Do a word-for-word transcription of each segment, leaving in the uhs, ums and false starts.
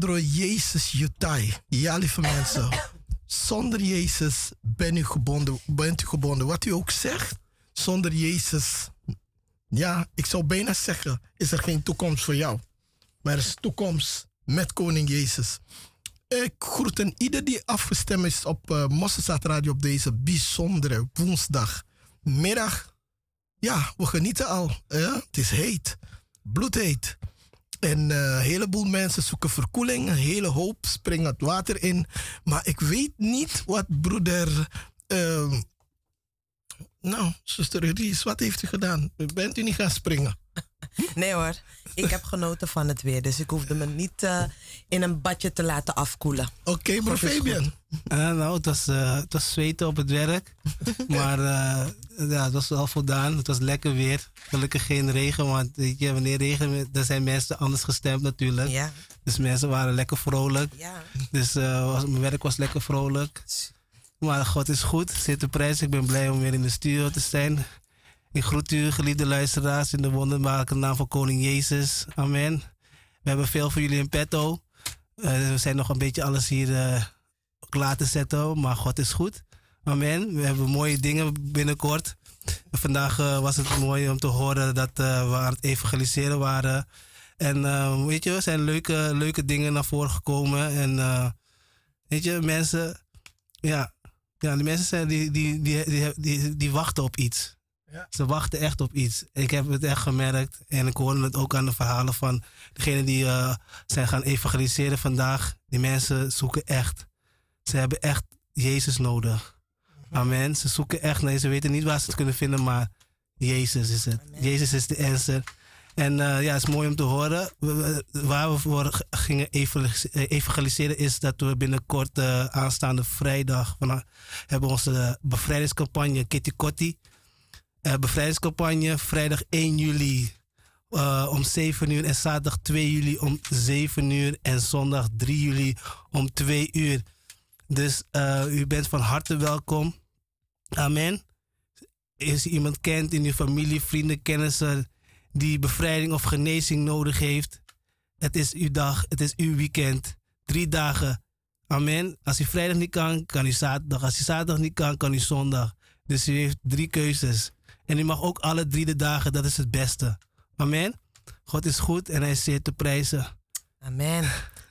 zonder Jezus jutai. Ja, lieve mensen. Zonder Jezus ben u gebonden, bent u gebonden. Wat u ook zegt, zonder Jezus... Ja, ik zou bijna zeggen, is er geen toekomst voor jou. Maar er is toekomst met Koning Jezus. Ik groet en ieder die afgestemd is op uh, Mosterdzaad Radio op deze bijzondere woensdagmiddag. Ja, we genieten al. Hè? Het is heet, bloedheet. En uh, een heleboel mensen zoeken verkoeling. Een hele hoop springen het water in. Maar ik weet niet wat broeder... Uh, nou, zuster Ries, wat heeft u gedaan? Bent u niet gaan springen? Nee hoor, ik heb genoten van het weer. Dus ik hoefde me niet uh, in een badje te laten afkoelen. Oké, okay, broer Fabian. Uh, nou, het was, uh, het was zweten op het werk. Maar uh, ja, het was wel voldaan. Het was lekker weer. Gelukkig geen regen. Want ja, wanneer regen, dan zijn mensen anders gestemd natuurlijk. Ja. Dus mensen waren lekker vrolijk. Ja. Dus uh, was, mijn werk was lekker vrolijk. Maar God is goed, zit de prijs. Ik ben blij om weer in de studio te zijn. Ik groet u, geliefde luisteraars, in de wonderbaarlijke naam van Koning Jezus. Amen. We hebben veel voor jullie in petto. Uh, we zijn nog een beetje alles hier uh, klaar te zetten, maar God is goed. Amen. We hebben mooie dingen binnenkort. Vandaag uh, was het mooi om te horen dat uh, we aan het evangeliseren waren. En uh, weet je, er zijn leuke, leuke dingen naar voren gekomen. En uh, weet je, mensen... Ja. Ja, de mensen zijn die, die, die, die, die, die wachten op iets. Ja. Ze wachten echt op iets. Ik heb het echt gemerkt. En ik hoorde het ook aan de verhalen van degenen die uh, zijn gaan evangeliseren vandaag. Die mensen zoeken echt. Ze hebben echt Jezus nodig. Amen. Ze zoeken echt. Nee, ze weten niet waar ze het kunnen vinden, maar Jezus is het. Amen. Jezus is de answer. En uh, ja, het is mooi om te horen. We, waar we voor gingen evangeliseren is dat we binnenkort uh, aanstaande vrijdag vanaf, hebben we onze bevrijdingscampagne Keti Koti. Uh, bevrijdingscampagne vrijdag één juli uh, om zeven uur en zaterdag twee juli om zeven uur en zondag drie juli om twee uur. Dus uh, u bent van harte welkom. Amen. Als u iemand kent in uw familie, vrienden, kennissen die bevrijding of genezing nodig heeft. Het is uw dag, het is uw weekend. Drie dagen. Amen. Als u vrijdag niet kan, kan u zaterdag. Als u zaterdag niet kan, kan u zondag. Dus u heeft drie keuzes. En u mag ook alle drie de dagen, dat is het beste. Amen. God is goed en hij is zeer te prijzen. Amen.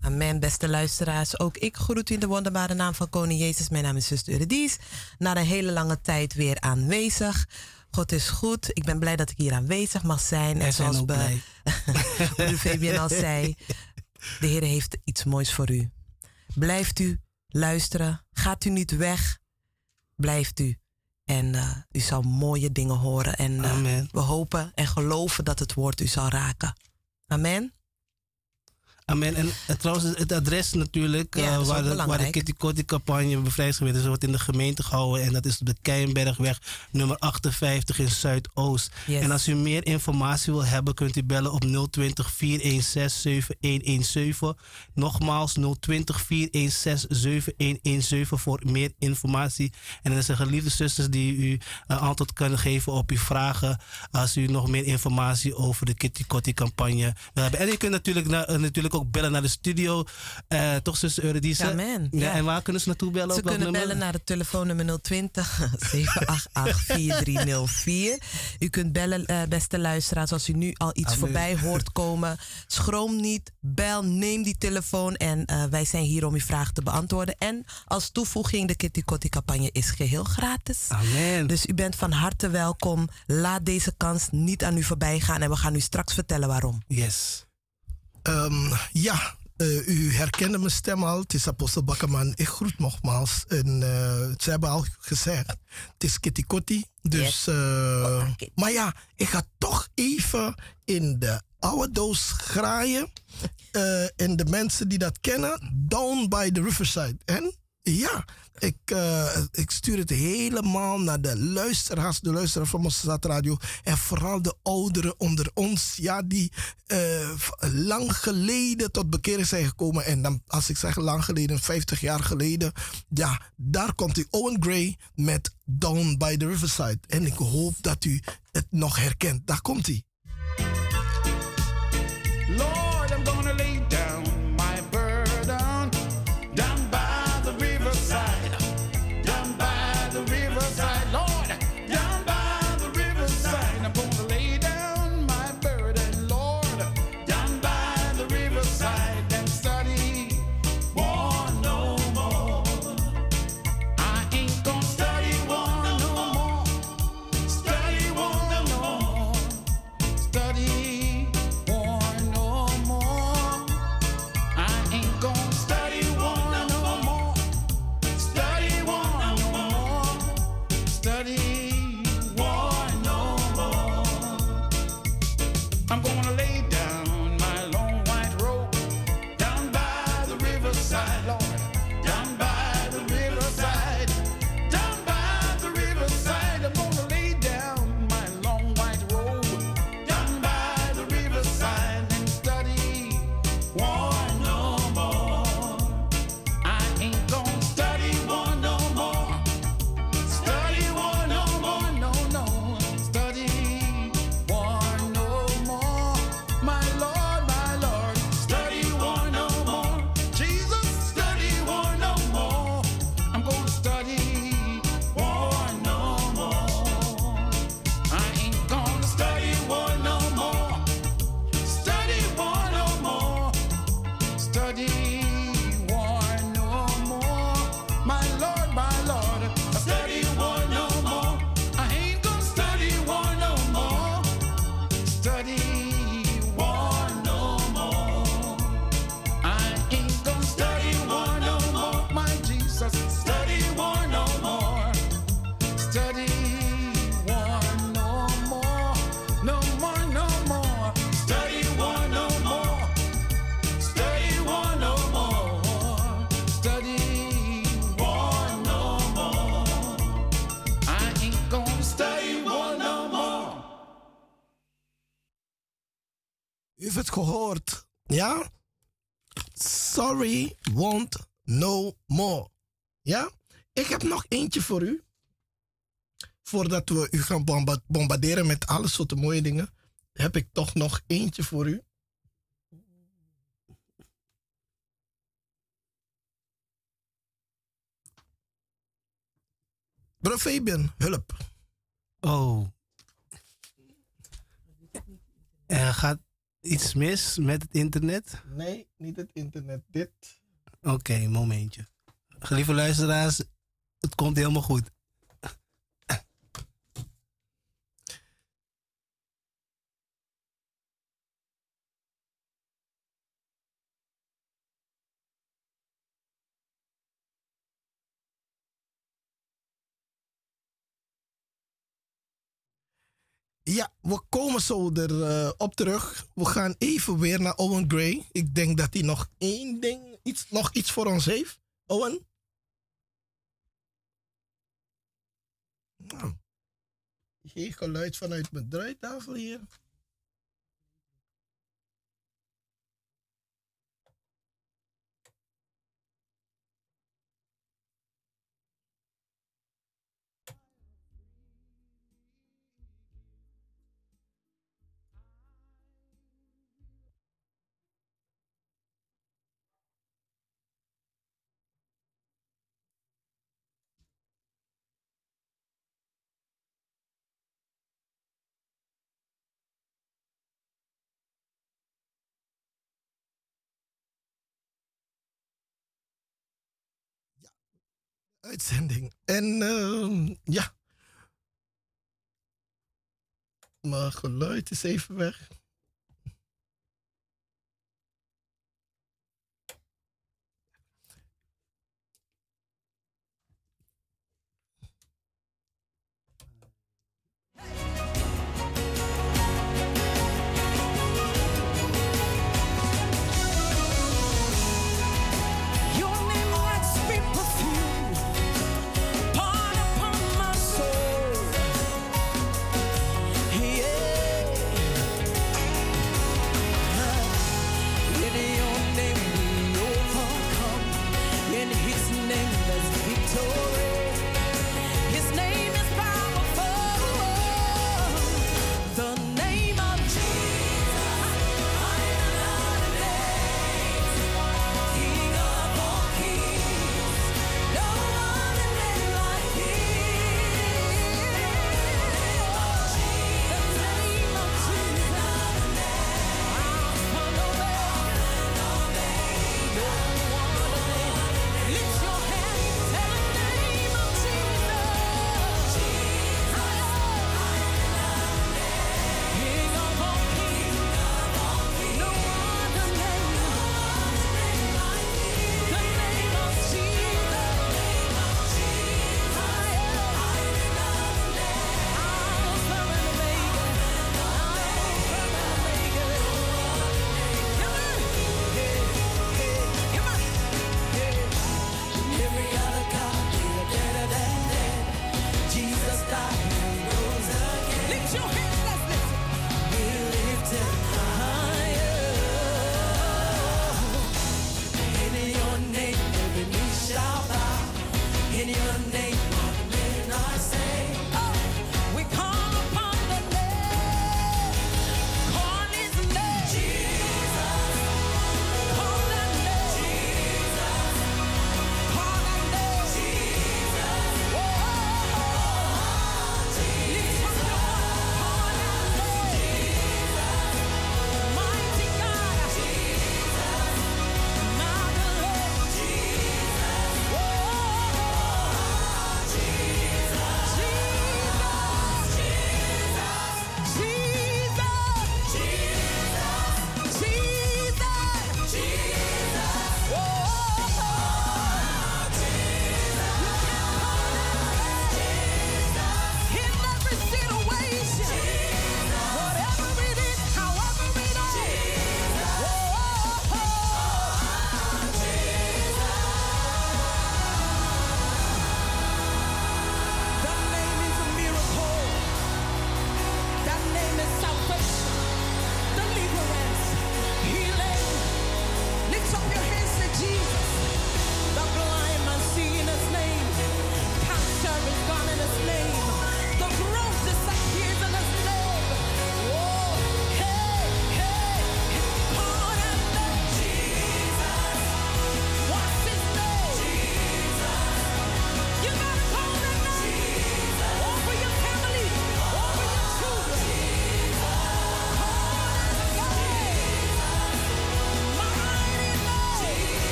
Amen, beste luisteraars. Ook ik groet u in de wonderbare naam van Koning Jezus. Mijn naam is zuster Eurydice. Na een hele lange tijd weer aanwezig. God is goed. Ik ben blij dat ik hier aanwezig mag zijn. En zoals be... de Fabian al zei, de Heer heeft iets moois voor u. Blijft u luisteren. Gaat u niet weg. Blijft u. En uh, u zal mooie dingen horen. En uh, we hopen en geloven dat het woord u zal raken. Amen. Amen. En uh, trouwens, het adres natuurlijk, ja, uh, waar, de, waar de Keti Koti campagne bevrijdingsgebied is, wordt in de gemeente gehouden. En dat is op de Keienbergweg nummer achtenvijftig in Zuidoost. Yes. En als u meer informatie wil hebben, kunt u bellen op nul twintig, vier een zes, zeven een een zeven. Nogmaals, nul twintig, vier een zes, zeven een een zeven voor meer informatie. En dan zijn geliefde zusters die u uh, antwoord kunnen geven op uw vragen. Als u nog meer informatie over de Keti Koti campagne wil hebben. En u kunt natuurlijk, na, uh, natuurlijk ook bellen naar de studio. Uh, toch, zuster Eurydice? Amen. Ja, ja. En waar kunnen ze naartoe bellen? Ze op kunnen bellen naar het telefoonnummer nul twintig, zeven acht acht, vier drie nul vier. U kunt bellen, uh, beste luisteraars. Als u nu al iets Amen. voorbij hoort komen, schroom niet, bel, neem die telefoon. En uh, wij zijn hier om uw vraag te beantwoorden. En als toevoeging, de Keti Koti campagne is geheel gratis. Amen. Dus u bent van harte welkom. Laat deze kans niet aan u voorbij gaan. En we gaan u straks vertellen waarom. Yes. Um, ja, uh, u herkende mijn stem al. Het is Apostel Bakkeman. Ik groet nogmaals. En uh, ze hebben al gezegd, het is Keti Koti. Dus, uh, oh, maar ja, ik ga toch even in de oude doos graaien. Uh, en de mensen die dat kennen, down by the riverside. En ja, ik, uh, ik stuur het helemaal naar de luisteraars, de luisteraars van Mosterdzaad Radio. En vooral de ouderen onder ons, ja, die uh, lang geleden tot bekering zijn gekomen. En dan, als ik zeg lang geleden, vijftig jaar geleden, ja, daar komt u, Owen Gray, met Down by the Riverside. En ik hoop dat u het nog herkent. Daar komt hij. Lord, I'm gonna lay down my burden. U heeft het gehoord. Ja? Sorry won't no more. Ja? Ik heb nog eentje voor u. Voordat we u gaan bombarderen met alle soorten mooie dingen, heb ik toch nog eentje voor u. Bro Fabian, hulp. Oh. Er gaat iets mis met het internet? Nee, niet het internet. Dit. Oké, okay, momentje. Gelieve luisteraars, het komt helemaal goed. Ja, we komen zo erop uh, terug. We gaan even weer naar Owen Gray. Ik denk dat hij nog één ding, iets, nog iets voor ons heeft. Owen? Nou, geen geluid vanuit mijn draaitafel hier. Uitzending. En uh, ja. Mijn geluid is even weg.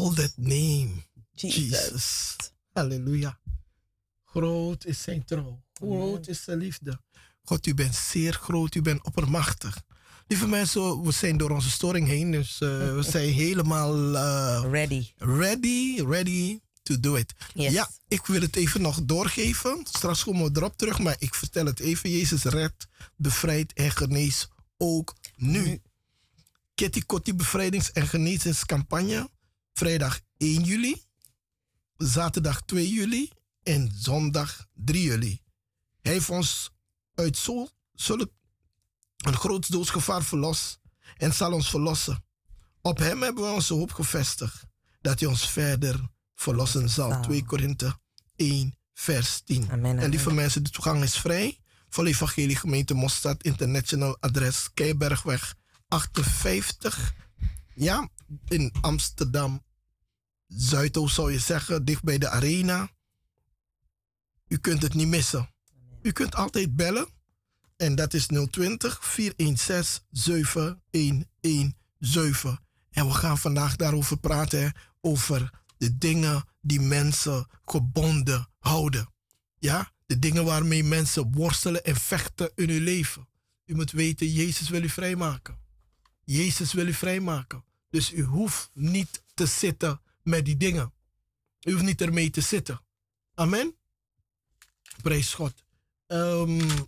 Exalt that name, Jesus. Jesus. Halleluja. Groot is zijn trouw. Groot is zijn liefde. God, u bent zeer groot. U bent oppermachtig. Lieve mensen, we zijn door onze storing heen. Dus uh, we zijn helemaal... Uh, ready. Ready, ready to do it. Yes. Ja, ik wil het even nog doorgeven. Straks komen we erop terug, maar ik vertel het even. Jezus redt, bevrijdt en geneest ook nu. nu. Keti Koti bevrijdings- en genezingscampagne. Vrijdag één juli. Zaterdag twee juli. En zondag drie juli. Hij heeft ons uit zulk een groot doodsgevaar verlost en zal ons verlossen. Op hem hebben we onze hoop gevestigd dat hij ons verder verlossen zal. twee Korinthe één vers tien. Amen, amen. En lieve mensen, de toegang is vrij. Voor de Evangelie Gemeente Mosterdzaad International, adres Keienbergweg achtenvijftig. Ja, in Amsterdam Zuidoost zou je zeggen, dicht bij de Arena. U kunt het niet missen. U kunt altijd bellen. En dat is nul twintig, vier een zes, zeven een een zeven. En we gaan vandaag daarover praten. Hè, over de dingen die mensen gebonden houden. Ja? De dingen waarmee mensen worstelen en vechten in hun leven. U moet weten, Jezus wil u vrijmaken. Jezus wil u vrijmaken. Dus u hoeft niet te zitten met die dingen. U hoeft niet ermee te zitten. Amen? Prijs God. Um,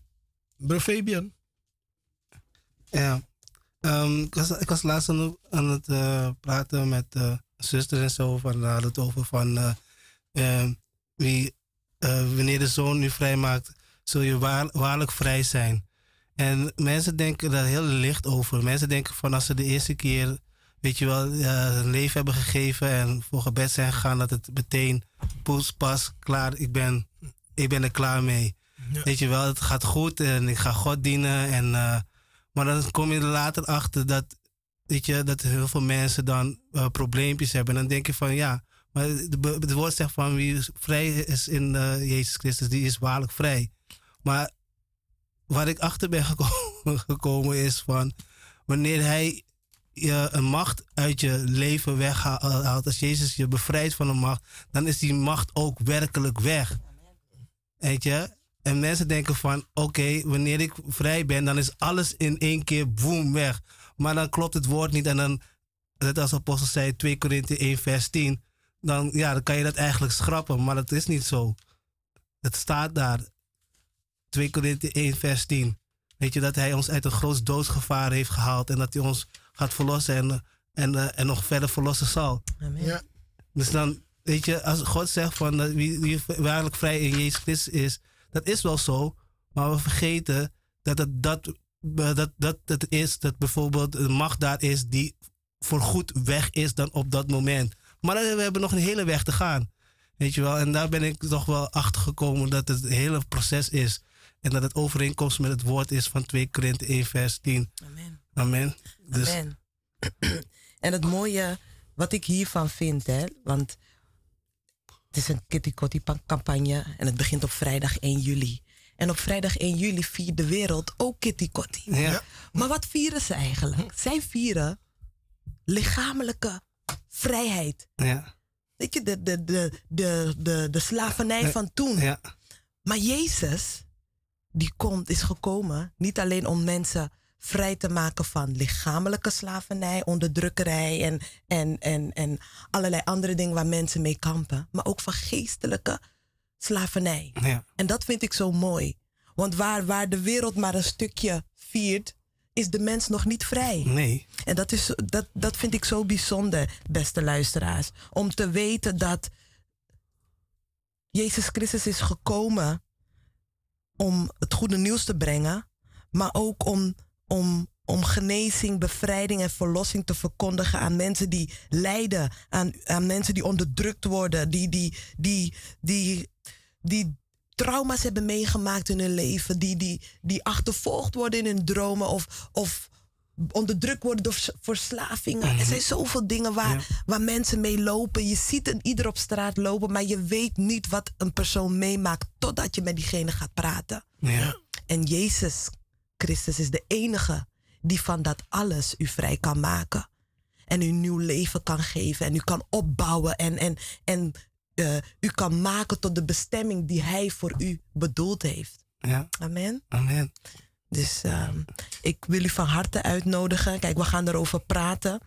Bro Fabian. Ja. Um, ik, was, ik was laatst aan, aan het uh, praten met uh, zusters en zo. Van, we hadden het over van uh, uh, wie, uh, wanneer de zoon u vrijmaakt, zul je waar, waarlijk vrij zijn. En mensen denken daar heel licht over. Mensen denken van als ze de eerste keer, weet je wel, uh, hun leven hebben gegeven en voor gebed zijn gegaan, dat het meteen poes, pas, klaar, ik ben, ik ben er klaar mee. Ja. Weet je wel, het gaat goed en ik ga God dienen. En, uh, maar dan kom je er later achter dat, weet je, dat heel veel mensen dan uh, probleempjes hebben. En dan denk je van ja, maar het woord zegt van wie vrij is in uh, Jezus Christus, die is waarlijk vrij. Maar waar ik achter ben gekomen, gekomen is van wanneer hij je een macht uit je leven weghaalt, als Jezus je bevrijdt van een macht, dan is die macht ook werkelijk weg. Weet je? En mensen denken van, oké, okay, wanneer ik vrij ben, dan is alles in één keer, boem, weg. Maar dan klopt het woord niet. En dan, net als de apostel zei, twee Korinthe één vers tien, dan, ja, dan kan je dat eigenlijk schrappen. Maar dat is niet zo. Het staat daar. twee Korinthe één vers tien. Weet je, dat hij ons uit een groot doodsgevaar heeft gehaald. En dat hij ons gaat verlossen en, en, en nog verder verlossen zal. Amen. Ja. Dus dan, weet je, als God zegt van, dat wie, wie waarlijk vrij in Jezus Christus is... Dat is wel zo, maar we vergeten dat het, dat, dat, dat het is, dat bijvoorbeeld de macht daar is die voorgoed weg is dan op dat moment. Maar we hebben nog een hele weg te gaan, weet je wel. En daar ben ik toch wel achter gekomen dat het hele proces is. En dat het overeenkomst met het woord is van twee Korinthe één vers tien. Amen. Amen. Dus. Amen. En het mooie wat ik hiervan vind, hè, want... Het is een Keti Koti campagne en het begint op vrijdag één juli. En op vrijdag één juli viert de wereld ook Keti Koti. Ja. Maar wat vieren ze eigenlijk? Zij vieren lichamelijke vrijheid. Ja. Weet je, de, de, de, de, de, de slavernij van toen. Ja. Maar Jezus, die komt, is gekomen niet alleen om mensen vrij te maken van lichamelijke slavernij, onderdrukkerij en, en, en, en allerlei andere dingen waar mensen mee kampen. Maar ook van geestelijke slavernij. Ja. En dat vind ik zo mooi. Want waar, waar de wereld maar een stukje viert, is de mens nog niet vrij. Nee. En dat, is, dat, dat vind ik zo bijzonder, beste luisteraars. Om te weten dat Jezus Christus is gekomen om het goede nieuws te brengen, maar ook om... Om, om genezing, bevrijding en verlossing te verkondigen aan mensen die lijden. Aan, aan mensen die onderdrukt worden. Die, die, die, die, die trauma's hebben meegemaakt in hun leven. Die, die, die achtervolgd worden in hun dromen. Of, of onderdrukt worden door verslavingen. Mm-hmm. Er zijn zoveel dingen waar, ja. waar mensen mee lopen. Je ziet een ieder op straat lopen. Maar je weet niet wat een persoon meemaakt. Totdat je met diegene gaat praten. Ja. En Jezus Christus is de enige die van dat alles u vrij kan maken. en u nieuw leven kan geven en u kan opbouwen en, en, en uh, u kan maken tot de bestemming die hij voor u bedoeld heeft. Ja. Amen. Amen. Dus uh, ik wil u van harte uitnodigen. Kijk, we gaan erover praten.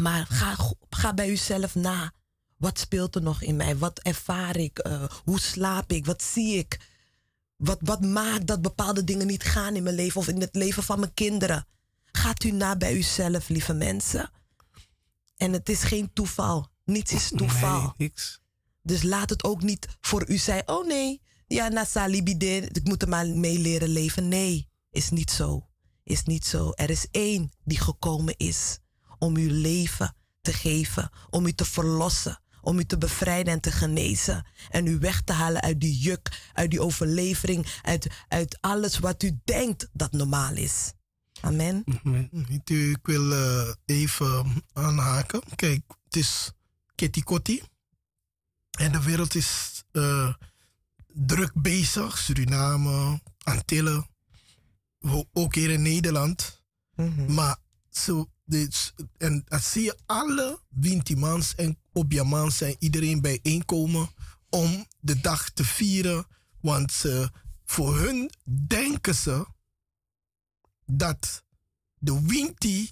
Maar ga, ga bij uzelf na. Wat speelt er nog in mij? Wat ervaar ik? Uh, hoe slaap ik? Wat zie ik? Wat, wat maakt dat bepaalde dingen niet gaan in mijn leven of in het leven van mijn kinderen? Gaat u na bij uzelf, lieve mensen. En het is geen toeval. Niets is toeval. Nee, niks. Dus laat het ook niet voor u zijn. Oh nee, ja, na salibide, ik moet er maar mee leren leven. Nee, is niet zo. Is niet zo. Er is één die gekomen is om uw leven te geven, om u te verlossen, om u te bevrijden en te genezen. En u weg te halen uit die juk, uit die overlevering, uit, uit alles wat u denkt dat normaal is. Amen. Ik wil uh, even aanhaken. Kijk, het is Keti Koti. En de wereld is uh, druk bezig. Suriname, Antillen. Ook hier in Nederland. Mm-hmm. Maar zo... Dus, en dat zie je alle Wintimans en Obiamans en iedereen bijeenkomen om de dag te vieren. Want ze, voor hun denken ze dat de Winti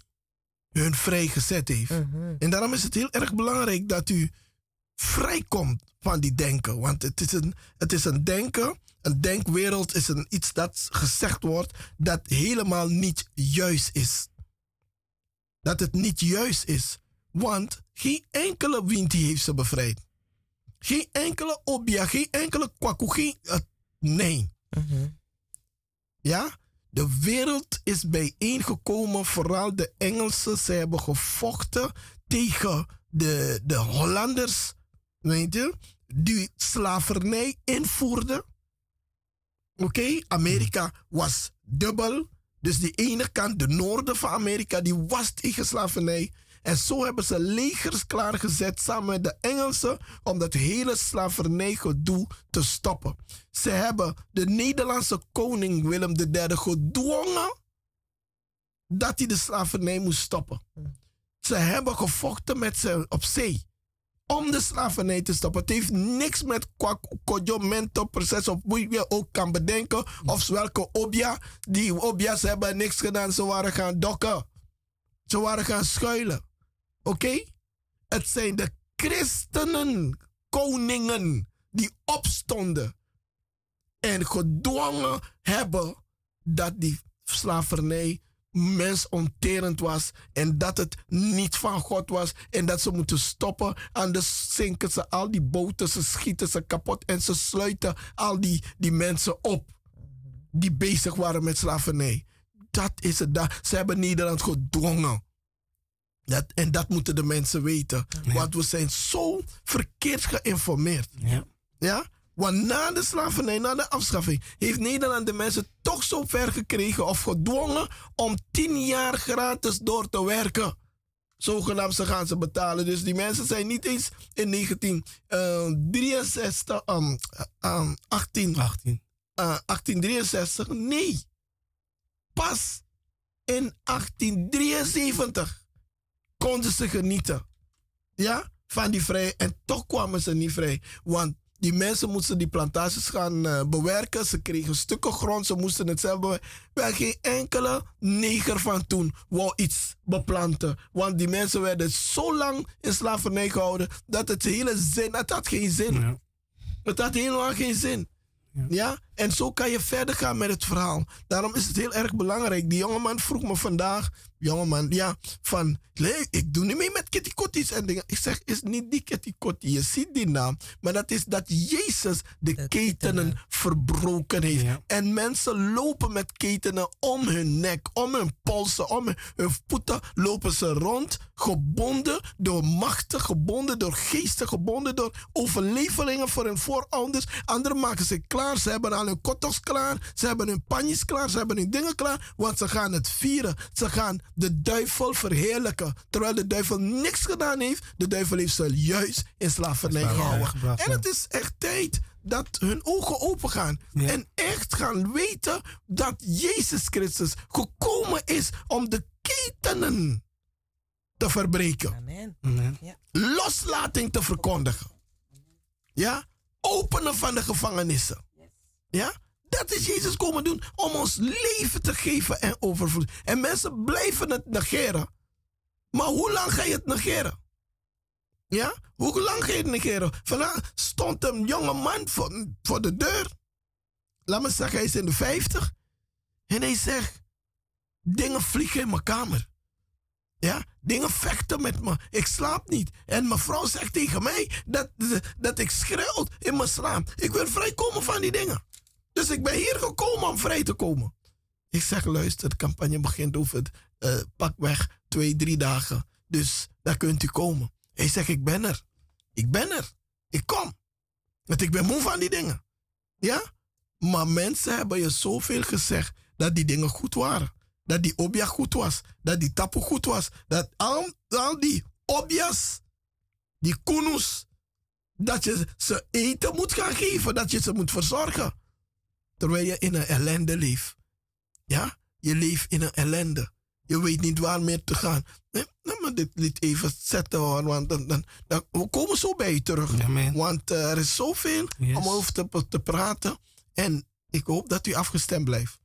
hun vrijgezet heeft. Mm-hmm. En daarom is het heel erg belangrijk dat u vrijkomt van die denken. Want het is een, het is een denken, een denkwereld is een, iets dat gezegd wordt dat helemaal niet juist is. Dat het niet juist is. Want geen enkele Winti heeft ze bevrijd. Geen enkele Obia, geen enkele Kwaku, geen... Uh, nee. Mm-hmm. Ja? De wereld is bijeengekomen. Vooral de Engelsen. Ze hebben gevochten tegen de, de Hollanders. Weet je? Die slavernij invoerden. Oké? Okay? Amerika was dubbel. Dus die ene kant, de noorden van Amerika, die was tegen slavernij. En zo hebben ze legers klaargezet samen met de Engelsen om dat hele slavernijgedoe te stoppen. Ze hebben de Nederlandse koning Willem de derde gedwongen dat hij de slavernij moest stoppen. Ze hebben gevochten met ze op zee om de slavernij te stoppen. Het heeft niks met kojomento proces of hoe je ook kan bedenken. Of welke obja. Die obja's hebben niks gedaan. Ze waren gaan dokken. Ze waren gaan schuilen. Oké? Okay? Het zijn de christenen, koningen, die opstonden. En gedwongen hebben dat die slavernij mensonterend was en dat het niet van God was en dat ze moeten stoppen, anders zinken ze al die boten, ze schieten ze kapot en ze sluiten al die, die mensen op die bezig waren met slavernij. Dat is het. Dat, ze hebben Nederland gedwongen. Dat, en dat moeten de mensen weten. Ja. Want we zijn zo verkeerd geïnformeerd. Ja. Ja? Want na de slavernij, na de afschaffing, heeft Nederland de mensen toch zo ver gekregen of gedwongen om tien jaar gratis door te werken. Zogenaamd, ze gaan ze betalen. Dus die mensen zijn niet eens in negentien drieënzestig, achttien drieënzestig, nee. Pas in achttien drieënzeventig konden ze genieten, ja, van die vrij. En toch kwamen ze niet vrij, want die mensen moesten die plantages gaan uh, bewerken. Ze kregen stukken grond. Ze moesten het zelf bewerken. Wel, geen enkele neger van toen wou iets beplanten. Want die mensen werden zo lang in slavernij gehouden. Dat het hele zin... Het had geen zin. Ja. Het had helemaal geen zin. Ja. Ja? En zo kan je verder gaan met het verhaal. Daarom is het heel erg belangrijk. Die jongeman vroeg me vandaag... Jongeman, ja, van... Nee, ik doe niet mee met Keti Koti's en dingen. Ik zeg, is niet die Keti Koti. Je ziet die naam. Maar dat is dat Jezus de, de ketenen, ketenen verbroken heeft. Ja. En mensen lopen met ketenen om hun nek, om hun polsen, om hun voeten. Lopen ze rond, gebonden door machten, gebonden door geesten, gebonden door overleveringen voor hun voorouders. Anderen maken ze klaar. Ze hebben al hun kotters klaar. Ze hebben hun panjes klaar. Ze hebben hun dingen klaar. Want ze gaan het vieren. Ze gaan de duivel verheerlijken. Terwijl de duivel niks gedaan heeft. De duivel heeft ze juist in slavernij gehouden. En het is echt tijd dat hun ogen open gaan. Ja. En echt gaan weten dat Jezus Christus gekomen is om de ketenen te verbreken. Amen. Amen. Ja. Loslating te verkondigen. Ja? Openen van de gevangenissen. Yes. Ja? Dat is Jezus komen doen om ons leven te geven en overvloed. En mensen blijven het negeren. Maar hoe lang ga je het negeren? Ja? Hoe lang ga je het negeren? Vandaag stond een jonge man voor, voor de deur. Laat me zeggen, hij is in de vijftig. En hij zegt, dingen vliegen in mijn kamer. Ja? Dingen vechten met me. Ik slaap niet. En mijn vrouw zegt tegen mij dat, dat ik schreeuw in mijn slaap. Ik wil vrijkomen van die dingen. Dus ik ben hier gekomen om vrij te komen. Ik zeg, luister, de campagne begint over het uh, pakweg twee, drie dagen. Dus daar kunt u komen. Hij zegt, ik ben er. Ik ben er. Ik kom. Want ik ben moe van die dingen. Ja? Maar mensen hebben je zoveel gezegd dat die dingen goed waren. Dat die obja goed was. Dat die tapu goed was. Dat al, al die objas, die kunus, dat je ze eten moet gaan geven. Dat je ze moet verzorgen. Terwijl je in een ellende leeft. Ja? Je leeft in een ellende. Je weet niet waar meer te gaan. Nee, maar dit liet even zetten hoor. Want dan, dan, dan, we komen zo bij je terug. Amen. Want uh, er is zoveel yes. om over te, te praten. En ik hoop dat u afgestemd blijft.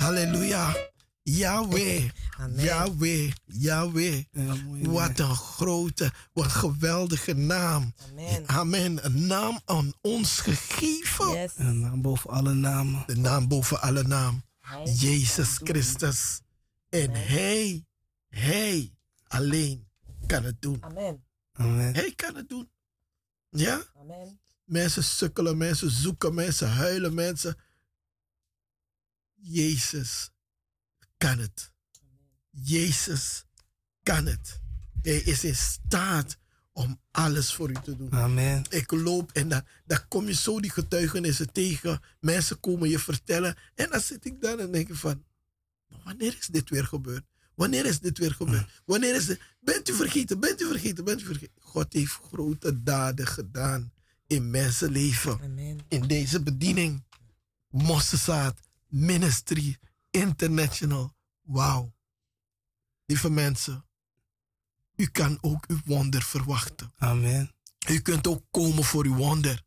Halleluja, Yahweh, Amen. Yahweh, Yahweh. Amen. Wat een grote, wat een geweldige naam. Amen. Amen, een naam aan ons gegeven. Yes. Een naam boven alle namen. De naam boven alle naam. Hij Jezus Christus. En Amen. hij, hij alleen kan het doen. Amen. Amen. Hij kan het doen. Ja? Amen. Mensen sukkelen, mensen zoeken, mensen huilen, mensen... Jezus kan het. Jezus kan het. Hij is in staat om alles voor u te doen. Amen. Ik loop en dan, dan kom je zo die getuigenissen tegen. Mensen komen je vertellen. En dan zit ik daar en denk ik van... Wanneer is dit weer gebeurd? Wanneer is dit weer gebeurd? Wanneer is dit? Bent u vergeten? Bent u vergeten? Bent u vergeten? God heeft grote daden gedaan in mensenleven. Amen. In deze bediening. Mosterdzaad Ministry International. Wauw. Lieve mensen, u kan ook uw wonder verwachten. Amen. U kunt ook komen voor uw wonder.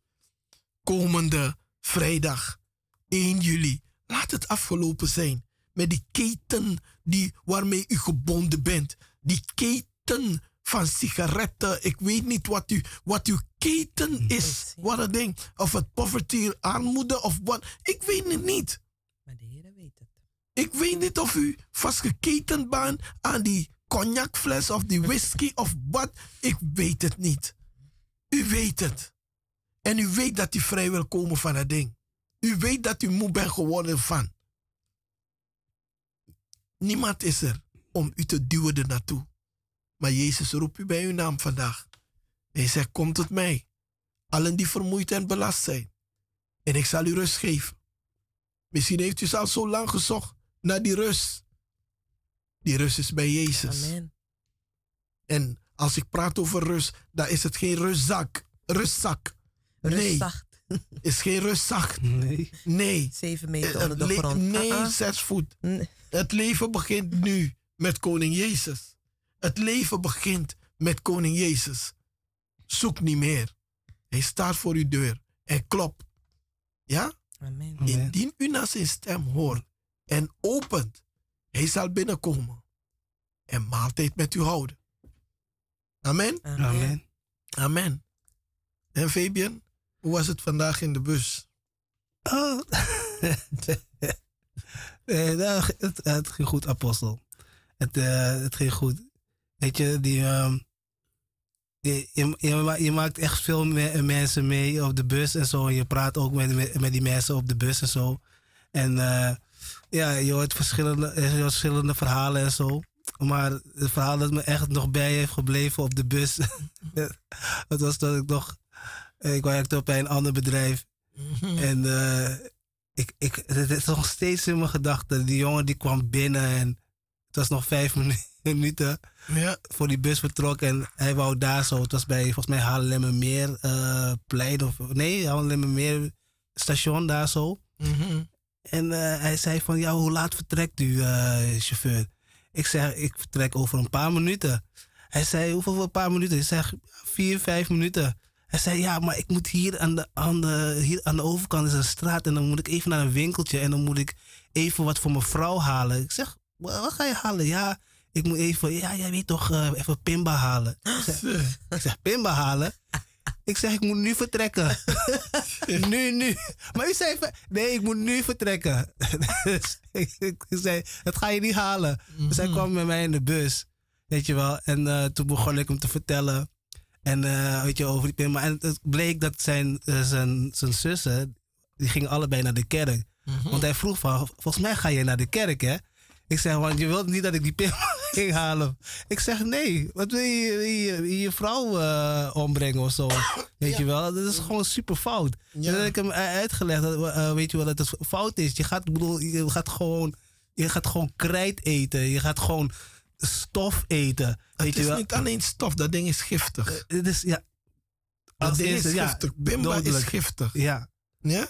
Komende vrijdag, één juli, laat het afgelopen zijn met die keten die, waarmee u gebonden bent. Die keten van sigaretten. Ik weet niet wat, u, wat uw keten is. Wat het ding. Of het poverty, armoede of wat. Ik weet het niet. Ik weet niet of u vastgeketend bent aan die cognacfles of die whisky of wat. Ik weet het niet. U weet het. En u weet dat u vrij wil komen van dat ding. U weet dat u moe bent geworden van. Niemand is er om u te duwen er naartoe. Maar Jezus roept u bij uw naam vandaag. Hij zegt, kom tot mij. Allen die vermoeid en belast zijn. En ik zal u rust geven. Misschien heeft u ze al zo lang gezocht naar die rust. Die rust is bij Jezus. Amen. En als ik praat over rust, dan is het geen rustzak. Rustzak. Rustzacht. Nee. Is geen rustzacht. Nee. Nee. Zeven meter onder de grond. Nee, uh-uh. zes voet. Nee. Het leven begint nu met koning Jezus. Het leven begint met koning Jezus. Zoek niet meer. Hij staat voor uw deur. Hij klopt. Ja? Amen. Indien u naar zijn stem hoort en opent, hij zal binnenkomen en maaltijd met u houden. Amen. Amen. Amen. Amen. En Fabian, hoe was het vandaag in de bus? Oh, nee, nou, het, het ging goed, Apostel. Het, uh, het ging goed. Weet je, die, uh, die, je, je, je maakt echt veel me- mensen mee op de bus en zo. Je praat ook met, met die mensen op de bus en zo. En uh, ja, je hoort verschillende, je hoort verschillende verhalen en zo. Maar het verhaal dat me echt nog bij heeft gebleven op de bus. Dat was dat ik nog... Ik werkte bij een ander bedrijf. Mm-hmm. En uh, ik, ik, het is nog steeds in mijn gedachten. Die jongen die kwam binnen en het was nog vijf minuten ja. voor die bus vertrok. En hij wou daar zo. Het was bij volgens mij Haarlemmermeerplein. Uh, nee, Haarlemmermeerstation daar zo. Mm-hmm. En uh, hij zei van, ja, hoe laat vertrekt u uh, chauffeur? Ik zeg, ik vertrek over een paar minuten. Hij zei, hoeveel een paar minuten? Ik zeg, vier, vijf minuten. Hij zei, ja, maar ik moet hier aan de, aan de, hier aan de overkant is een straat. En dan moet ik even naar een winkeltje. En dan moet ik even wat voor mijn vrouw halen. Ik zeg, wat ga je halen? Ja, ik moet even, ja, jij weet toch, uh, even pimba halen. Ik zeg, ik zeg, pimba halen? Ik zeg, ik moet nu vertrekken. nu, nu. Maar u zei, nee, ik moet nu vertrekken. Dus ik, ik zei, dat ga je niet halen. Mm-hmm. Dus hij kwam met mij in de bus, weet je wel. En uh, toen begon ik hem te vertellen. En uh, weet je, over die pimba. En het bleek dat zijn, uh, zijn, zijn zussen, die gingen allebei naar de kerk. Mm-hmm. Want hij vroeg van, volgens mij ga jij naar de kerk, hè? Ik zeg, want je wilt niet dat ik die pimba ging halen. Ik zeg, nee, wat wil je je, je vrouw uh, ombrengen of zo? Weet ja. je wel, dat is gewoon super fout. Ja. Dus dat heb ik hem uitgelegd, dat, uh, weet je wel, dat het fout is. Je gaat, bedoel, je gaat gewoon, je gaat gewoon krijt eten, je gaat gewoon stof eten. Weet het is je wel? Niet alleen stof, dat ding is giftig. Uh, het is, ja. Dat ding is giftig, ja, pimba dodelijk. Is giftig. Ja. Ja?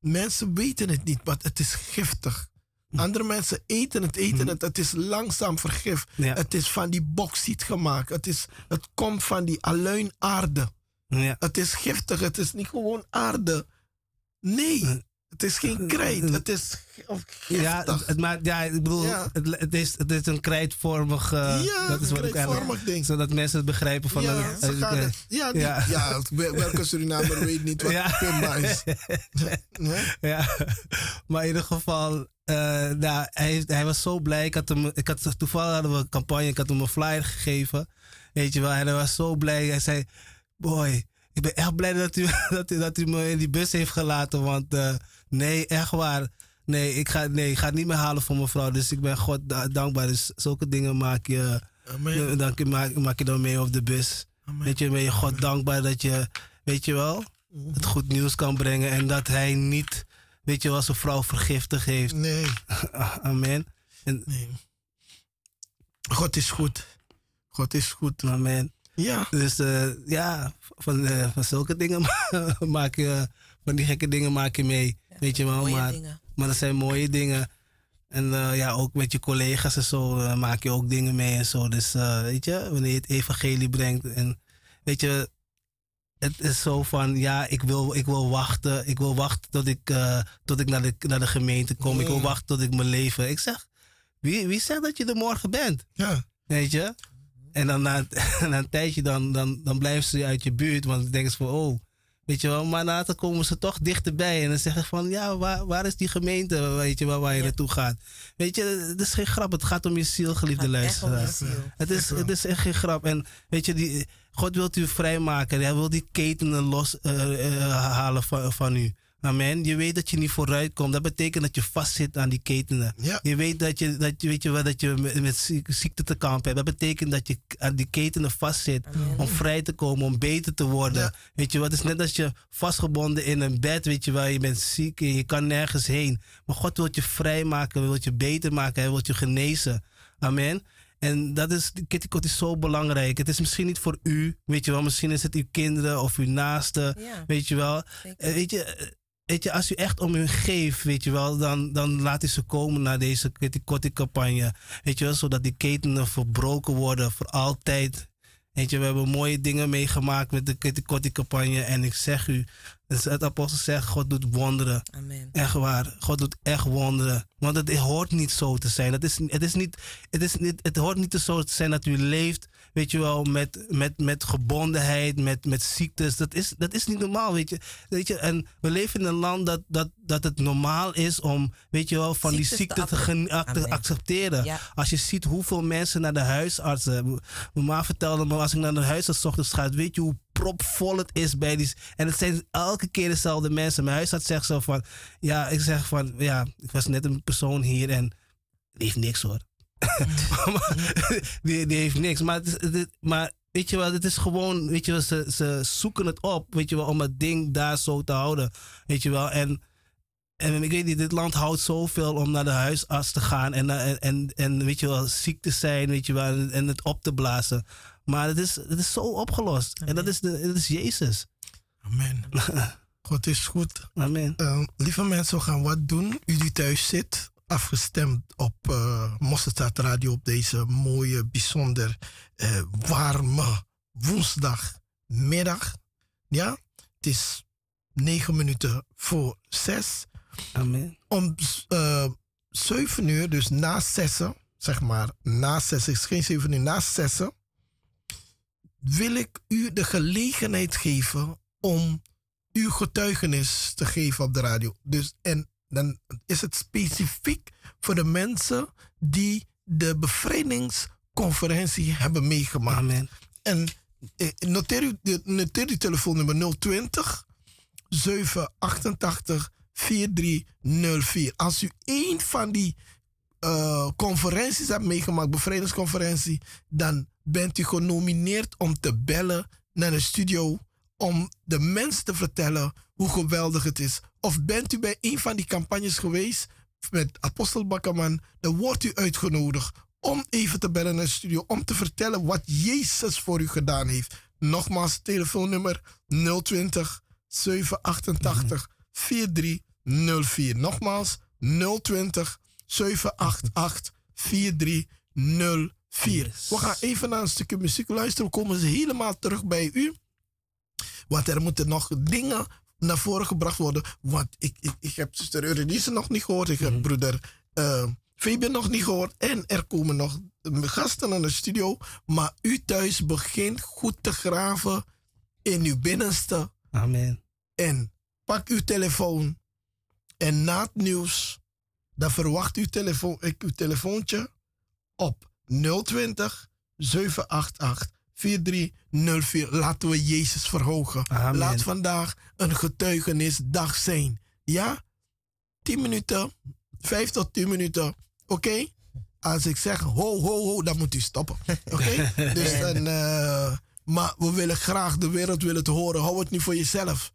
Mensen weten het niet, maar het is giftig. Andere mensen eten het, eten het. Het is langzaam vergif. Ja. Het is van die bauxiet gemaakt. Het, is, het komt van die aluinaarde. Ja. Het is giftig. Het is niet gewoon aarde. Nee. Het is geen krijt. Het is giftig. Ja, het, maar, ja ik bedoel, ja. Het, het, is, het is een krijtvormig... Uh, ja, dat is wat krijtvormig ik ding. Zodat mensen het begrijpen van... Ja, dat, ze gaan uh, het, ja, die, ja. ja welke Surinamer weet niet wat ja. pimba is. Ja, maar in ieder geval... Uh, nou, hij, hij was zo blij. Ik had hem, ik had, toevallig hadden we een campagne. Ik had hem een flyer gegeven. Weet je wel. En hij was zo blij. Hij zei, boy, ik ben echt blij dat u, dat u, dat u me in die bus heeft gelaten. Want uh, nee, echt waar. Nee ik, ga, nee, ik ga het niet meer halen voor mijn vrouw. Dus ik ben God dankbaar. Dus zulke dingen maak je, dank je, maak, maak je dan mee op de bus. Amen. Weet je, ben je God dankbaar dat je, weet je wel, het goed nieuws kan brengen. En dat hij niet... Weet je, als een vrouw vergiftig heeft. Nee. Amen. En nee. God is goed. God is goed. Amen. Ja. Dus uh, ja, van, uh, van zulke dingen maak je, van die gekke dingen maak je mee. Ja, weet je wel, maar, maar dat zijn mooie dingen. En uh, ja, ook met je collega's en zo uh, maak je ook dingen mee en zo. Dus uh, weet je, wanneer je het evangelie brengt en weet je... Het is zo van, ja, ik wil, ik wil wachten. Ik wil wachten tot ik, uh, tot ik naar, de, naar de gemeente kom. Nee. Ik wil wachten tot ik mijn leven... Ik zeg, wie, wie zegt dat je er morgen bent? Ja. Weet je? En dan na, na een tijdje, dan, dan, dan blijven ze uit je buurt. Want dan denken ze van, oh, weet je wel. Maar later komen ze toch dichterbij. En dan zeggen ze van, ja, waar, waar is die gemeente? Weet je wel, waar je ja. naartoe gaat? Weet je, het is geen grap. Het gaat om je ziel, geliefde luisteraar. Het, het, is, het is echt geen grap. En weet je, die... God wilt u vrijmaken. Hij wil die ketenen los uh, uh, halen van, van u. Amen. Je weet dat je niet vooruit komt. Dat betekent dat je vastzit aan die ketenen. Ja. Je weet dat je, dat, weet je wel, dat je met, met ziekte te kampen hebt. Dat betekent dat je aan die ketenen vastzit. Amen. Om vrij te komen, om beter te worden. Ja. Weet je wat? Het is net als je vastgebonden in een bed, weet je wel. Je bent ziek en je kan nergens heen. Maar God wil je vrijmaken, wil je beter maken. Hij wil je genezen. Amen. En dat is, Keti Koti is zo belangrijk. Het is misschien niet voor u, weet je wel. Misschien is het uw kinderen of uw naasten, ja, weet je wel. Weet je, weet je, als u echt om hun geeft, weet je wel, dan, dan laat u ze komen naar deze Keti Koti campagne. Weet je wel, zodat die ketenen verbroken worden voor altijd. Weet je, we hebben mooie dingen meegemaakt met de Keti Koti campagne. En ik zeg u, dus het apostel zegt, God doet wonderen. Amen. Echt waar. God doet echt wonderen. Want het hoort niet zo te zijn. Het, is, het, is niet, het, is niet, het hoort niet zo te zijn dat u leeft. weet je wel, met, met, met gebondenheid, met, met ziektes. Dat is, dat is niet normaal, weet je. Weet je. En we leven in een land dat, dat, dat het normaal is om, weet je wel, van ziektes die ziekte te, te, te accepteren. Ja. Als je ziet hoeveel mensen naar de huisartsen. Mijn ma vertelde me, als ik naar de huisarts 's ochtends ga, weet je hoe propvol het is bij die. En het zijn elke keer dezelfde mensen. Mijn huisarts zegt zo van, ja, ik zeg van, ja, ik was net een persoon hier en heeft niks hoor. maar, die, die heeft niks. Maar, het is, het, maar weet je wel, het is gewoon, weet je wel, ze, ze zoeken het op, weet je wel, om het ding daar zo te houden. Weet je wel, en, en ik weet niet, dit land houdt zoveel om naar de huisarts te gaan en, en, en, en weet je wel, ziek te zijn, weet je wel, en, en het op te blazen. Maar het is, het is zo opgelost. Amen. En dat is, de, dat is Jezus. Amen. God is goed. Amen. Uh, lieve mensen, we gaan wat doen. U die thuis zit, afgestemd op uh, Mosterdzaad Radio, op deze mooie, bijzonder uh, warme woensdagmiddag. Ja, het is negen minuten voor zes. Amen. Om uh, zeven uur, dus na zessen, zeg maar, na zessen, het is geen zeven uur, na zessen, wil ik u de gelegenheid geven om uw getuigenis te geven op de radio. Dus en dan is het specifiek voor de mensen die de bevrijdingsconferentie hebben meegemaakt. Amen. En eh, noteer, u, noteer uw telefoonnummer nul twintig, zeven achtentachtig, vierentachtig nul vier. Als u één van die uh, conferenties hebt meegemaakt, bevrijdingsconferentie, dan bent u genomineerd om te bellen naar de studio om de mensen te vertellen hoe geweldig het is. Of bent u bij een van die campagnes geweest met Apostel Bakkeman, dan wordt u uitgenodigd om even te bellen naar de studio, om te vertellen wat Jezus voor u gedaan heeft. Nogmaals, telefoonnummer nul twintig, zeven achtentachtig, vierentachtig nul vier. Nogmaals, nul twintig, zeven achtentachtig, vierentachtig nul vier. Yes. We gaan even naar een stukje muziek luisteren. We komen ze helemaal terug bij u. Want er moeten nog dingen naar voren gebracht worden. Want ik, ik, ik heb zuster Eurinice nog niet gehoord. Ik heb mm. broeder uh, Fabian nog niet gehoord. En er komen nog gasten aan de studio. Maar u thuis begint goed te graven in uw binnenste. Amen. En pak uw telefoon. En na het nieuws, dan verwacht uw, telefoon, ik, uw telefoontje op nul twintig, zeven achtentachtig, vierentachtig nul vier. Laten we Jezus verhogen. Amen. Laat vandaag een getuigenisdag zijn. Ja? tien minuten. vijf tot tien minuten. Oké? Okay? Als ik zeg ho, ho, ho, dan moet u stoppen. Oké? Okay? dus dan, uh, maar we willen graag, de wereld wil het horen. Hou het nu voor jezelf.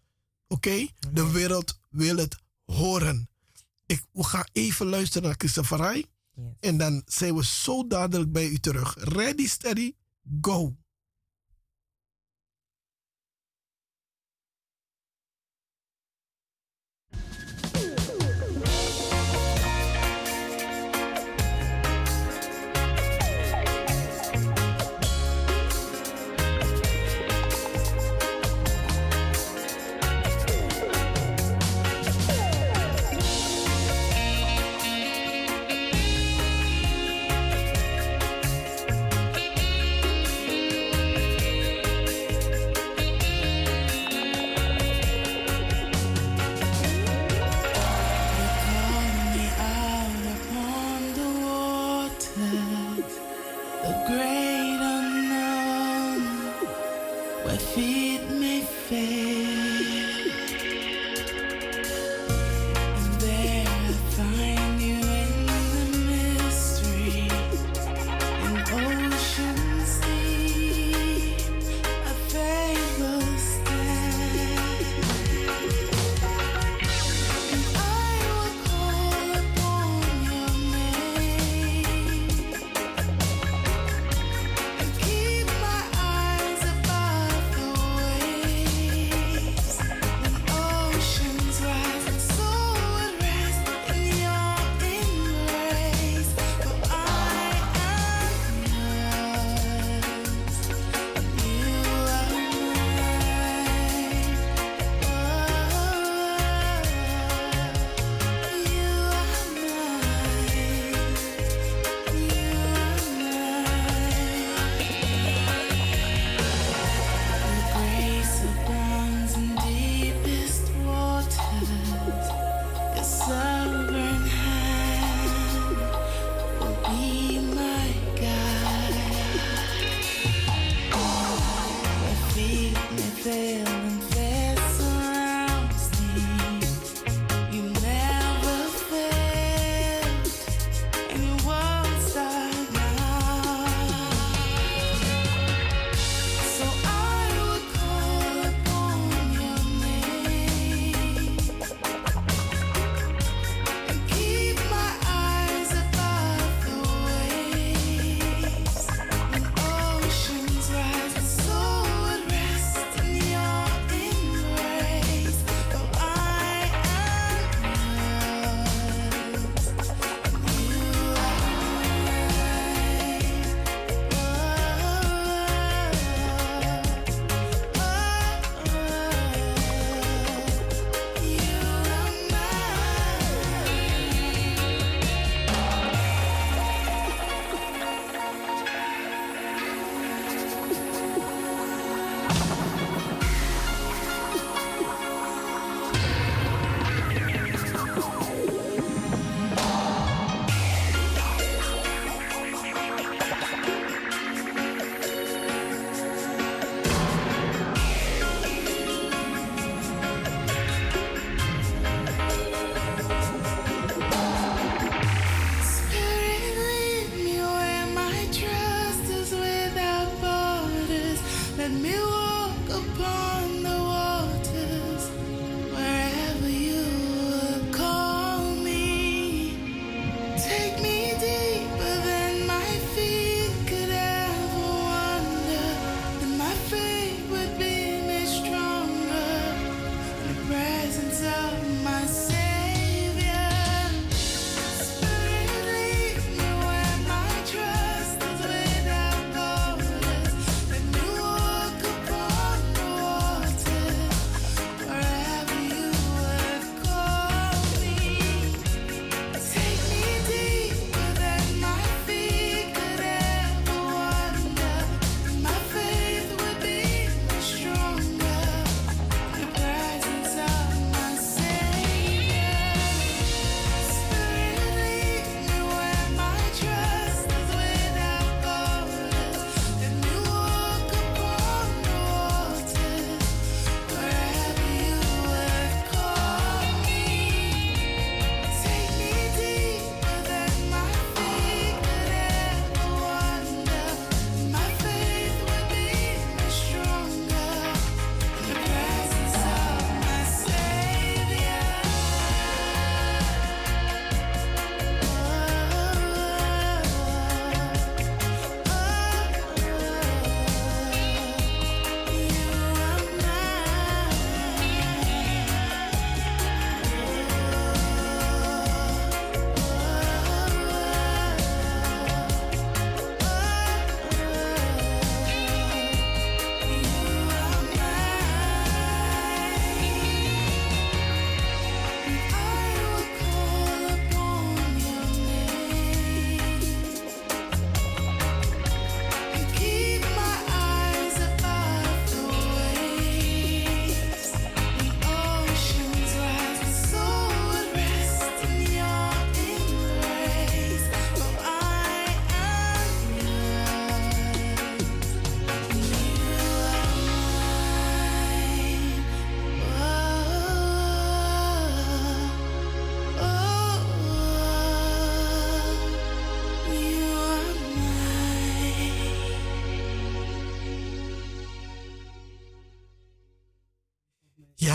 Oké? Okay? De wereld wil het horen. Ik, we gaan even luisteren naar Christopherij. Yes. En dan zijn we zo dadelijk bij u terug. Ready, steady, go.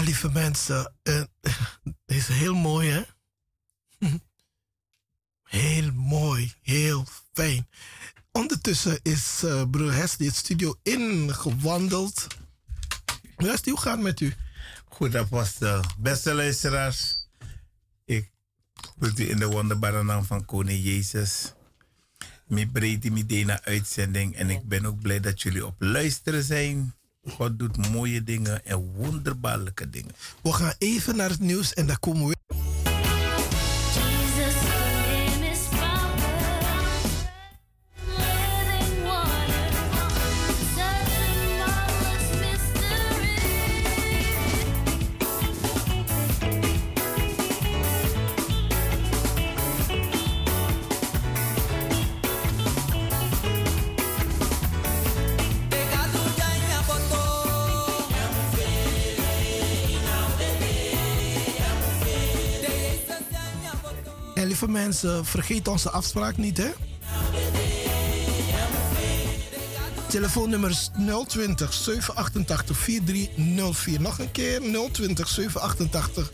Lieve mensen, het is heel mooi, hè? Heel mooi, heel fijn. Ondertussen is uh, broer Hestie het studio ingewandeld. Hestie, hoe gaat het met u? Goed, apostel. Beste luisteraars, ik wil u in de wonderbare naam van Koning Jezus. Mijn breedte, mijn dena uitzending. En ik ben ook blij dat jullie op luisteren zijn. God doet mooie dingen en wonderbaarlijke dingen. We gaan even naar het nieuws en dan komen we... lieve mensen, vergeet onze afspraak niet, hè? Telefoonnummer is nul twintig, zevenhonderdachtenentachtig, vierhonderdrieënveertig. Nog een keer, nul twintig, zevenhonderdachtenentachtig,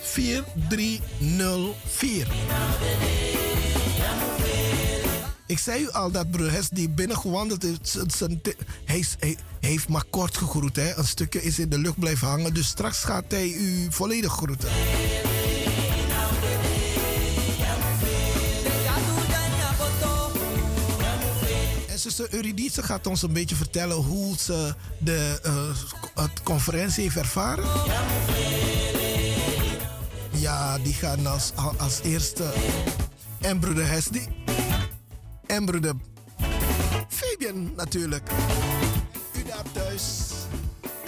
vierhonderdrieënveertig. Ik zei u al dat broer Hes die binnengewandeld is, hij, hij heeft maar kort gegroet. Hè? Een stukje is in de lucht blijven hangen, dus straks gaat hij u volledig groeten. En zuster Eurydice gaat ons een beetje vertellen hoe ze de uh, conferentie heeft ervaren. Ja, die gaan als, als eerste. En broeder Hes die... En broeder Fabian natuurlijk. U daar thuis.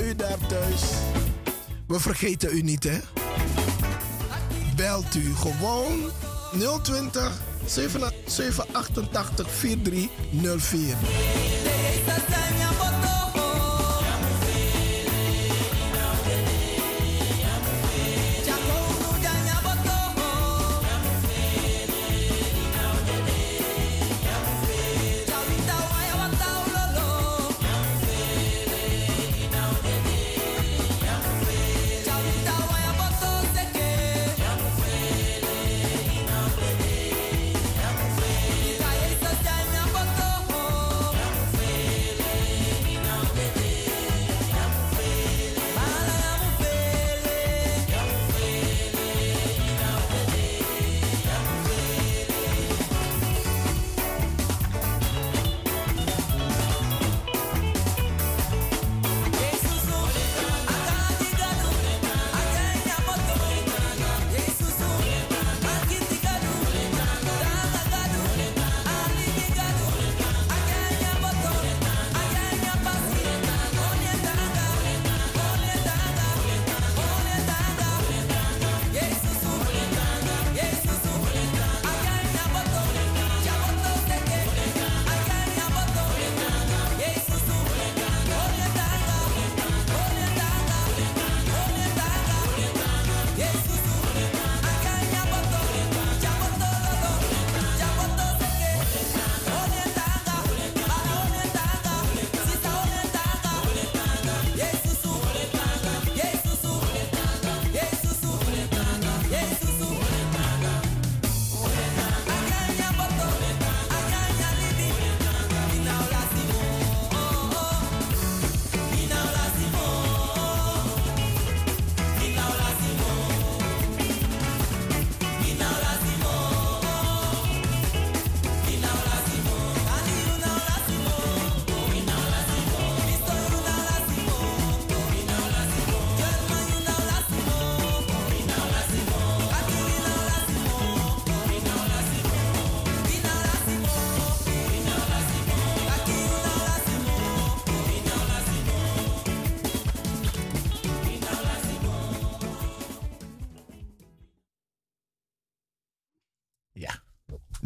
U daar thuis. We vergeten u niet, hè. Belt u gewoon nul twintig, zevenhonderdachtenentachtig, vierhonderdrieënveertig.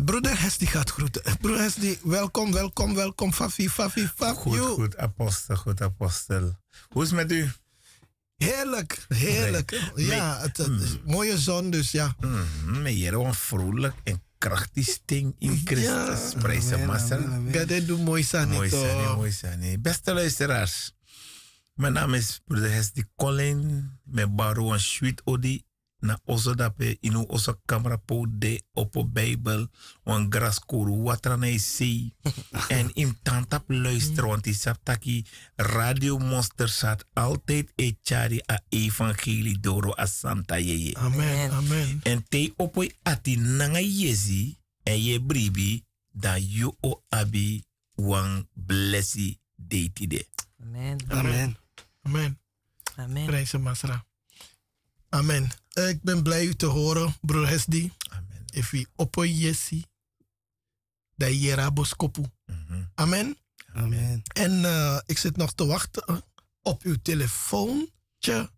Broeder Hes die gaat groeten. Broeder Hes die, welkom, welkom, welkom. Fafi, Fafi, Fafi. Goed, yo. Goed, apostel, goed, apostel. Hoe is het met u? Heerlijk, heerlijk. Nee. Ja, het, het mm. mooie zon dus, ja. Meero, mm. vrolijk en krachtig sting in Christus. Ja. Prijs en massa. Gade doe mooi zijn. Mooi zijn, mooi zijn. Beste luisteraars, mijn naam is broeder Hes die Colin. Met Baron Sweet Odi. Na oso dape inu oso camera po de opo Bijbel wan gras koru watranei see en im tantap luisteren want die saptaki radio Mosterdzaad altijd e chari a evangelie doro a santa yeye. Amen, amen. En te opoi ati nanga yezi en ye bribi da you o abi wan blessi deiti de. Amen, amen, amen, amen. Prijzen masra. Amen. Ik ben blij u te horen, broer Hesdi. Amen. If we open Jesse, dat je rabos kopu. Amen. Amen. En uh, ik zit nog te wachten op uw telefoontje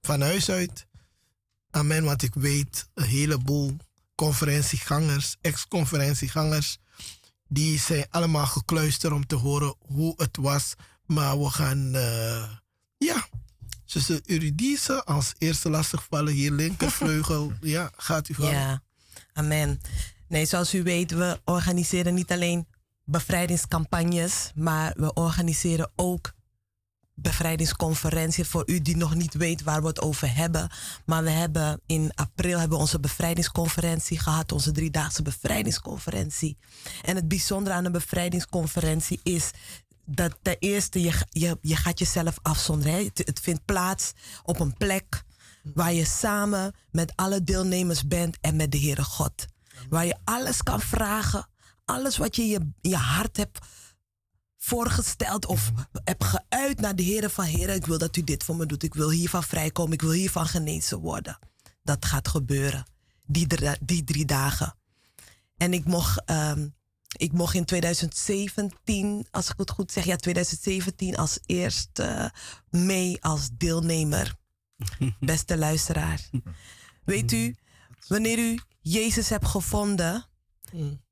van huis uit. Amen, want ik weet een heleboel conferentiegangers, ex-conferentiegangers, die zijn allemaal gekluisterd om te horen hoe het was. Maar we gaan, uh, ja... Tussen Eurydice als eerste lastigvallen, je linkervleugel. Ja, gaat u gaan. Ja, amen. Nee, zoals u weet, we organiseren niet alleen bevrijdingscampagnes, maar we organiseren ook bevrijdingsconferentie voor u die nog niet weet waar we het over hebben. Maar we hebben in april hebben we onze bevrijdingsconferentie gehad, onze driedaagse bevrijdingsconferentie. En het bijzondere aan een bevrijdingsconferentie is dat ten eerste je, je, je gaat jezelf afzonderen. Het, het vindt plaats op een plek waar je samen met alle deelnemers bent en met de Heere God. Waar je alles kan vragen, alles wat je in je, je hart hebt voorgesteld of heb geuit naar de Heere van Heere, ik wil dat u dit voor me doet. Ik wil hiervan vrijkomen. Ik wil hiervan genezen worden. Dat gaat gebeuren. Die, die drie dagen. En ik mocht, um, ik mocht in twintig zeventien, als ik het goed zeg, ja, twintig zeventien als eerste mee als deelnemer. Beste luisteraar. Weet u, wanneer u Jezus hebt gevonden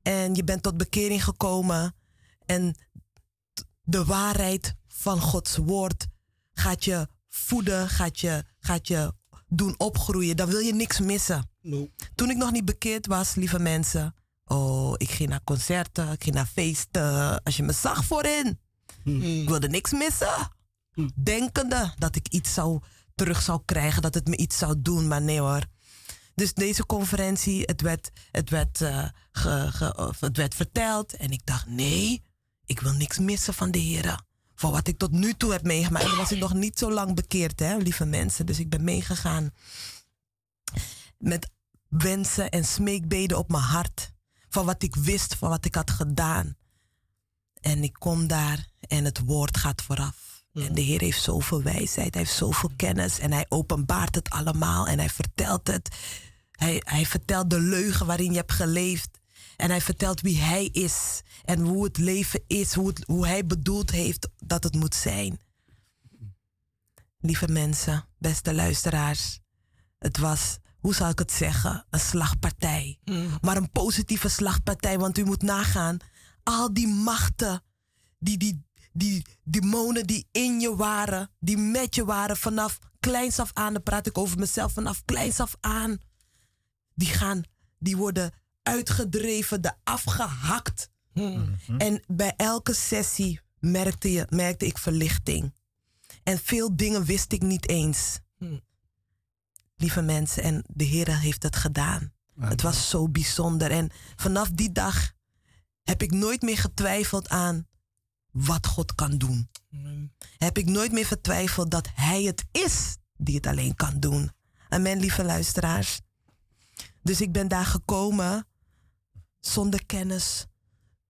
en je bent tot bekering gekomen en de waarheid van Gods woord gaat je voeden, gaat je, gaat je doen opgroeien. Dan wil je niks missen. No. Toen ik nog niet bekeerd was, lieve mensen. Oh, ik ging naar concerten, ik ging naar feesten. Als je me zag voorin. Mm. Ik wilde niks missen. Mm. Denkende dat ik iets zou, terug zou krijgen, dat het me iets zou doen. Maar nee hoor. Dus deze conferentie, het werd, het werd, uh, ge, ge, het werd verteld. En ik dacht, nee. Ik wil niks missen van de Heere. Voor wat ik tot nu toe heb meegemaakt. En dan was ik nog niet zo lang bekeerd, hè, lieve mensen. Dus ik ben meegegaan. Met wensen en smeekbeden op mijn hart. Van wat ik wist, van wat ik had gedaan. En ik kom daar en het woord gaat vooraf. Ja. En de Heer heeft zoveel wijsheid. Hij heeft zoveel kennis. En hij openbaart het allemaal. En hij vertelt het. Hij, hij vertelt de leugen waarin je hebt geleefd. En hij vertelt wie hij is. En hoe het leven is. Hoe, het, hoe hij bedoeld heeft dat het moet zijn. Lieve mensen. Beste luisteraars. Het was, hoe zal ik het zeggen? Een slagpartij. Mm. Maar een positieve slagpartij. Want u moet nagaan. Al die machten. Die, die, die, die demonen die in je waren. Die met je waren. Vanaf kleins af aan. Dan praat ik over mezelf. Vanaf kleins af aan. Die gaan. Die worden uitgedreven, de afgehakt. Mm-hmm. En bij elke sessie merkte, je, merkte ik verlichting. En veel dingen wist ik niet eens. Mm. Lieve mensen, en de Heer heeft het gedaan. Amen. Het was zo bijzonder. En vanaf die dag heb ik nooit meer getwijfeld aan wat God kan doen. Mm. Heb ik nooit meer getwijfeld dat Hij het is die het alleen kan doen. Amen, lieve luisteraars. Dus ik ben daar gekomen zonder kennis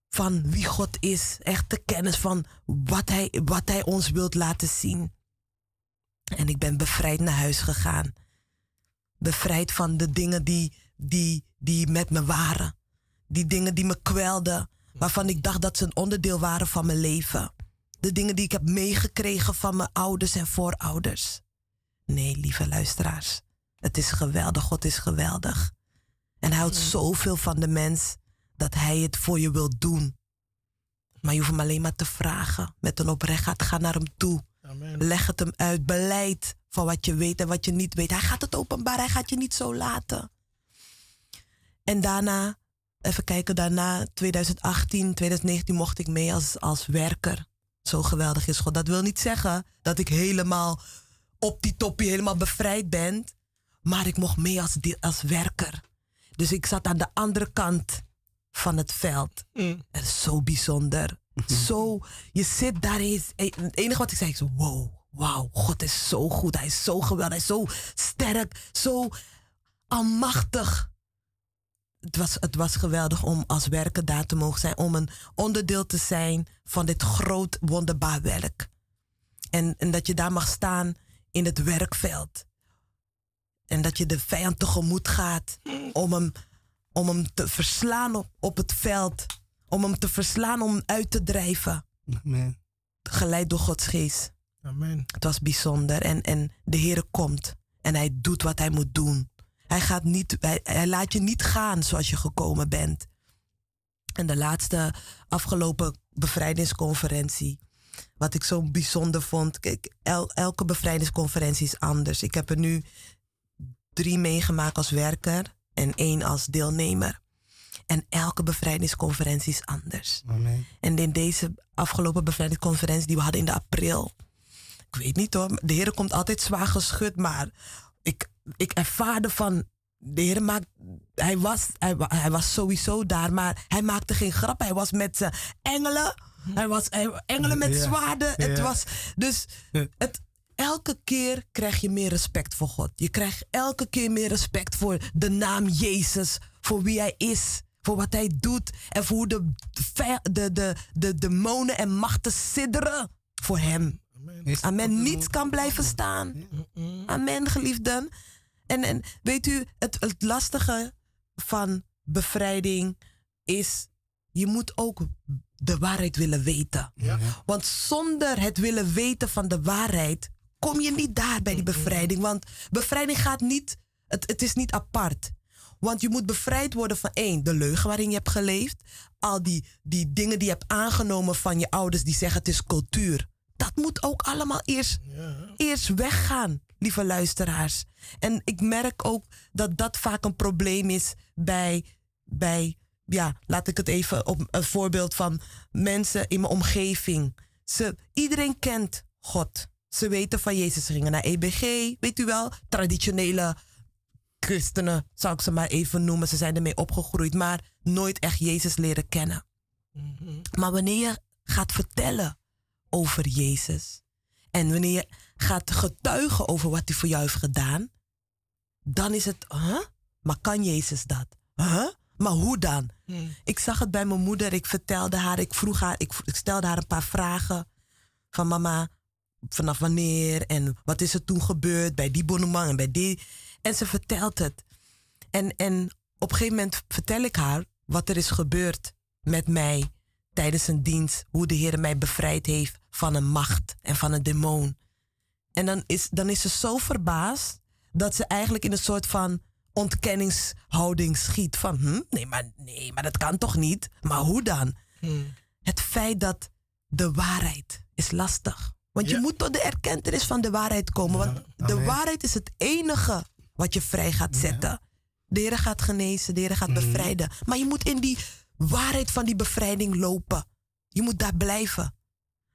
van wie God is. Echte kennis van wat hij, wat hij ons wilt laten zien. En ik ben bevrijd naar huis gegaan. Bevrijd van de dingen die, die, die met me waren. Die dingen die me kwelden. Waarvan ik dacht dat ze een onderdeel waren van mijn leven. De dingen die ik heb meegekregen van mijn ouders en voorouders. Nee, lieve luisteraars. Het is geweldig. God is geweldig. En hij houdt zoveel van de mens dat hij het voor je wil doen. Maar je hoeft hem alleen maar te vragen. Met een oprecht hart, ga naar hem toe. Amen. Leg het hem uit. Beleid van wat je weet en wat je niet weet. Hij gaat het openbaar. Hij gaat je niet zo laten. En daarna, even kijken, daarna twintig achttien, twintig negentien mocht ik mee als, als werker. Zo geweldig is God. Dat wil niet zeggen dat ik helemaal op die toppie helemaal bevrijd ben. Maar ik mocht mee als, als werker. Dus ik zat aan de andere kant van het veld. Mm. En zo bijzonder. Mm-hmm. Zo, je zit daar eens. Het enige wat ik zei, ik zo, wow, wow, God is zo goed. Hij is zo geweldig, hij is zo sterk, zo almachtig. Het was, het was geweldig om als werker daar te mogen zijn. Om een onderdeel te zijn van dit groot, wonderbaar werk. En, en dat je daar mag staan in het werkveld. En dat je de vijand tegemoet gaat om hem, om hem te verslaan op, op het veld. Om hem te verslaan, om hem uit te drijven. Amen. Geleid door Gods geest. Amen. Het was bijzonder. En, en de Heere komt. En hij doet wat hij moet doen. Hij, gaat niet, hij, hij laat je niet gaan zoals je gekomen bent. En de laatste afgelopen bevrijdingsconferentie. wat ik zo bijzonder vond. Kijk, el, elke bevrijdingsconferentie is anders. Ik heb er nu drie meegemaakt als werker en één als deelnemer. En elke bevrijdingsconferentie is anders. Amen. En in deze afgelopen bevrijdingsconferentie die we hadden in de april. Ik weet niet hoor, de Heer komt altijd zwaar geschud. Maar ik, ik ervaarde van, de Heer maakt, hij was, hij, hij was sowieso daar. Maar hij maakte geen grap. Hij was met uh, engelen. Hij was hij, engelen met ja. zwaarden. Ja. Het was, dus het... Elke keer krijg je meer respect voor God. Je krijgt elke keer meer respect voor de naam Jezus. Voor wie hij is. Voor wat hij doet. En voor hoe de, de, de, de demonen en machten sidderen voor hem. Amen. Amen. Niets kan blijven staan. Amen, geliefden. En, en weet u, het, het lastige van bevrijding is... je moet ook de waarheid willen weten. Ja. Want zonder het willen weten van de waarheid... kom je niet daar bij die bevrijding. Want bevrijding gaat niet, het, het is niet apart. Want je moet bevrijd worden van één, de leugen waarin je hebt geleefd. Al die, die dingen die je hebt aangenomen van je ouders die zeggen het is cultuur. Dat moet ook allemaal eerst, ja. eerst weggaan, lieve luisteraars. En ik merk ook dat dat vaak een probleem is bij... bij ja, laat ik het even op een voorbeeld van mensen in mijn omgeving. Ze, iedereen kent God. Ze weten van Jezus. Ze gingen naar E B G, weet u wel. Traditionele christenen, zou ik ze maar even noemen. Ze zijn ermee opgegroeid, maar nooit echt Jezus leren kennen. Mm-hmm. Maar wanneer je gaat vertellen over Jezus... en wanneer je gaat getuigen over wat hij voor jou heeft gedaan... dan is het, huh? Maar kan Jezus dat? Huh? Maar hoe dan? Hmm. Ik zag het bij mijn moeder. Ik vertelde haar, ik vroeg haar, ik, ik stelde haar een paar vragen. Van mama, vanaf wanneer? En wat is er toen gebeurd? Bij die bonneman en bij die. En ze vertelt het. En, en op een gegeven moment vertel ik haar wat er is gebeurd met mij tijdens een dienst. Hoe de Heer mij bevrijd heeft van een macht en van een demon. En dan is, dan is ze zo verbaasd dat ze eigenlijk in een soort van... ontkenningshouding schiet van hm, nee, maar, nee, maar dat kan toch niet? Maar hoe dan? Hmm. Het feit dat de waarheid is lastig. Want ja. je moet tot de erkentenis van de waarheid komen. Ja. Want de Amen. waarheid is het enige wat je vrij gaat zetten. Ja. De Heer gaat genezen, de Heer gaat hmm. bevrijden. Maar je moet in die waarheid van die bevrijding lopen. Je moet daar blijven.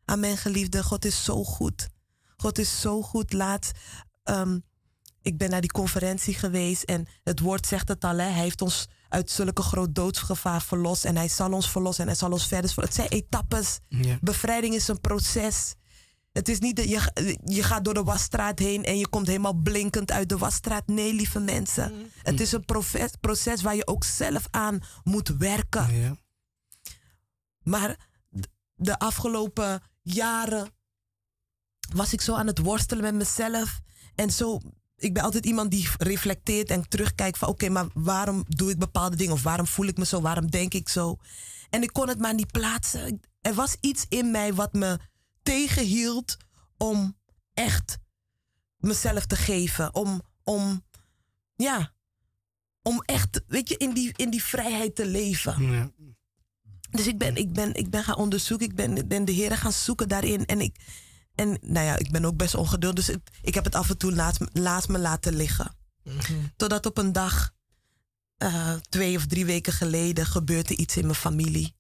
Amen, geliefde. God is zo goed. God is zo goed. Laat... Um, Ik ben naar die conferentie geweest en het woord zegt het al. Hè? Hij heeft ons uit zulke groot doodsgevaar verlost. En hij zal ons verlossen en hij zal ons verder verlossen. Het zijn etappes. Ja. Bevrijding is een proces. Het is niet dat je, je gaat door de wasstraat heen en je komt helemaal blinkend uit de wasstraat. Nee, lieve mensen. Mm. Het is een proces, proces waar je ook zelf aan moet werken. Ja. Maar de afgelopen jaren was ik zo aan het worstelen met mezelf. En zo... Ik ben altijd iemand die reflecteert en terugkijkt van... oké, okay, maar waarom doe ik bepaalde dingen? Of waarom voel ik me zo? Waarom denk ik zo? En ik kon het maar niet plaatsen. Er was iets in mij wat me tegenhield om echt mezelf te geven. Om, om ja, om echt, weet je, in die, in die vrijheid te leven. Ja. Dus ik ben, ik, ben, ik ben gaan onderzoeken. Ik ben, ik ben de Heer gaan zoeken daarin. En ik... En nou ja, ik ben ook best ongeduldig. Dus ik heb het af en toe laat, laat me laten liggen. Mm-hmm. Totdat op een dag, uh, twee of drie weken geleden, gebeurde iets in mijn familie.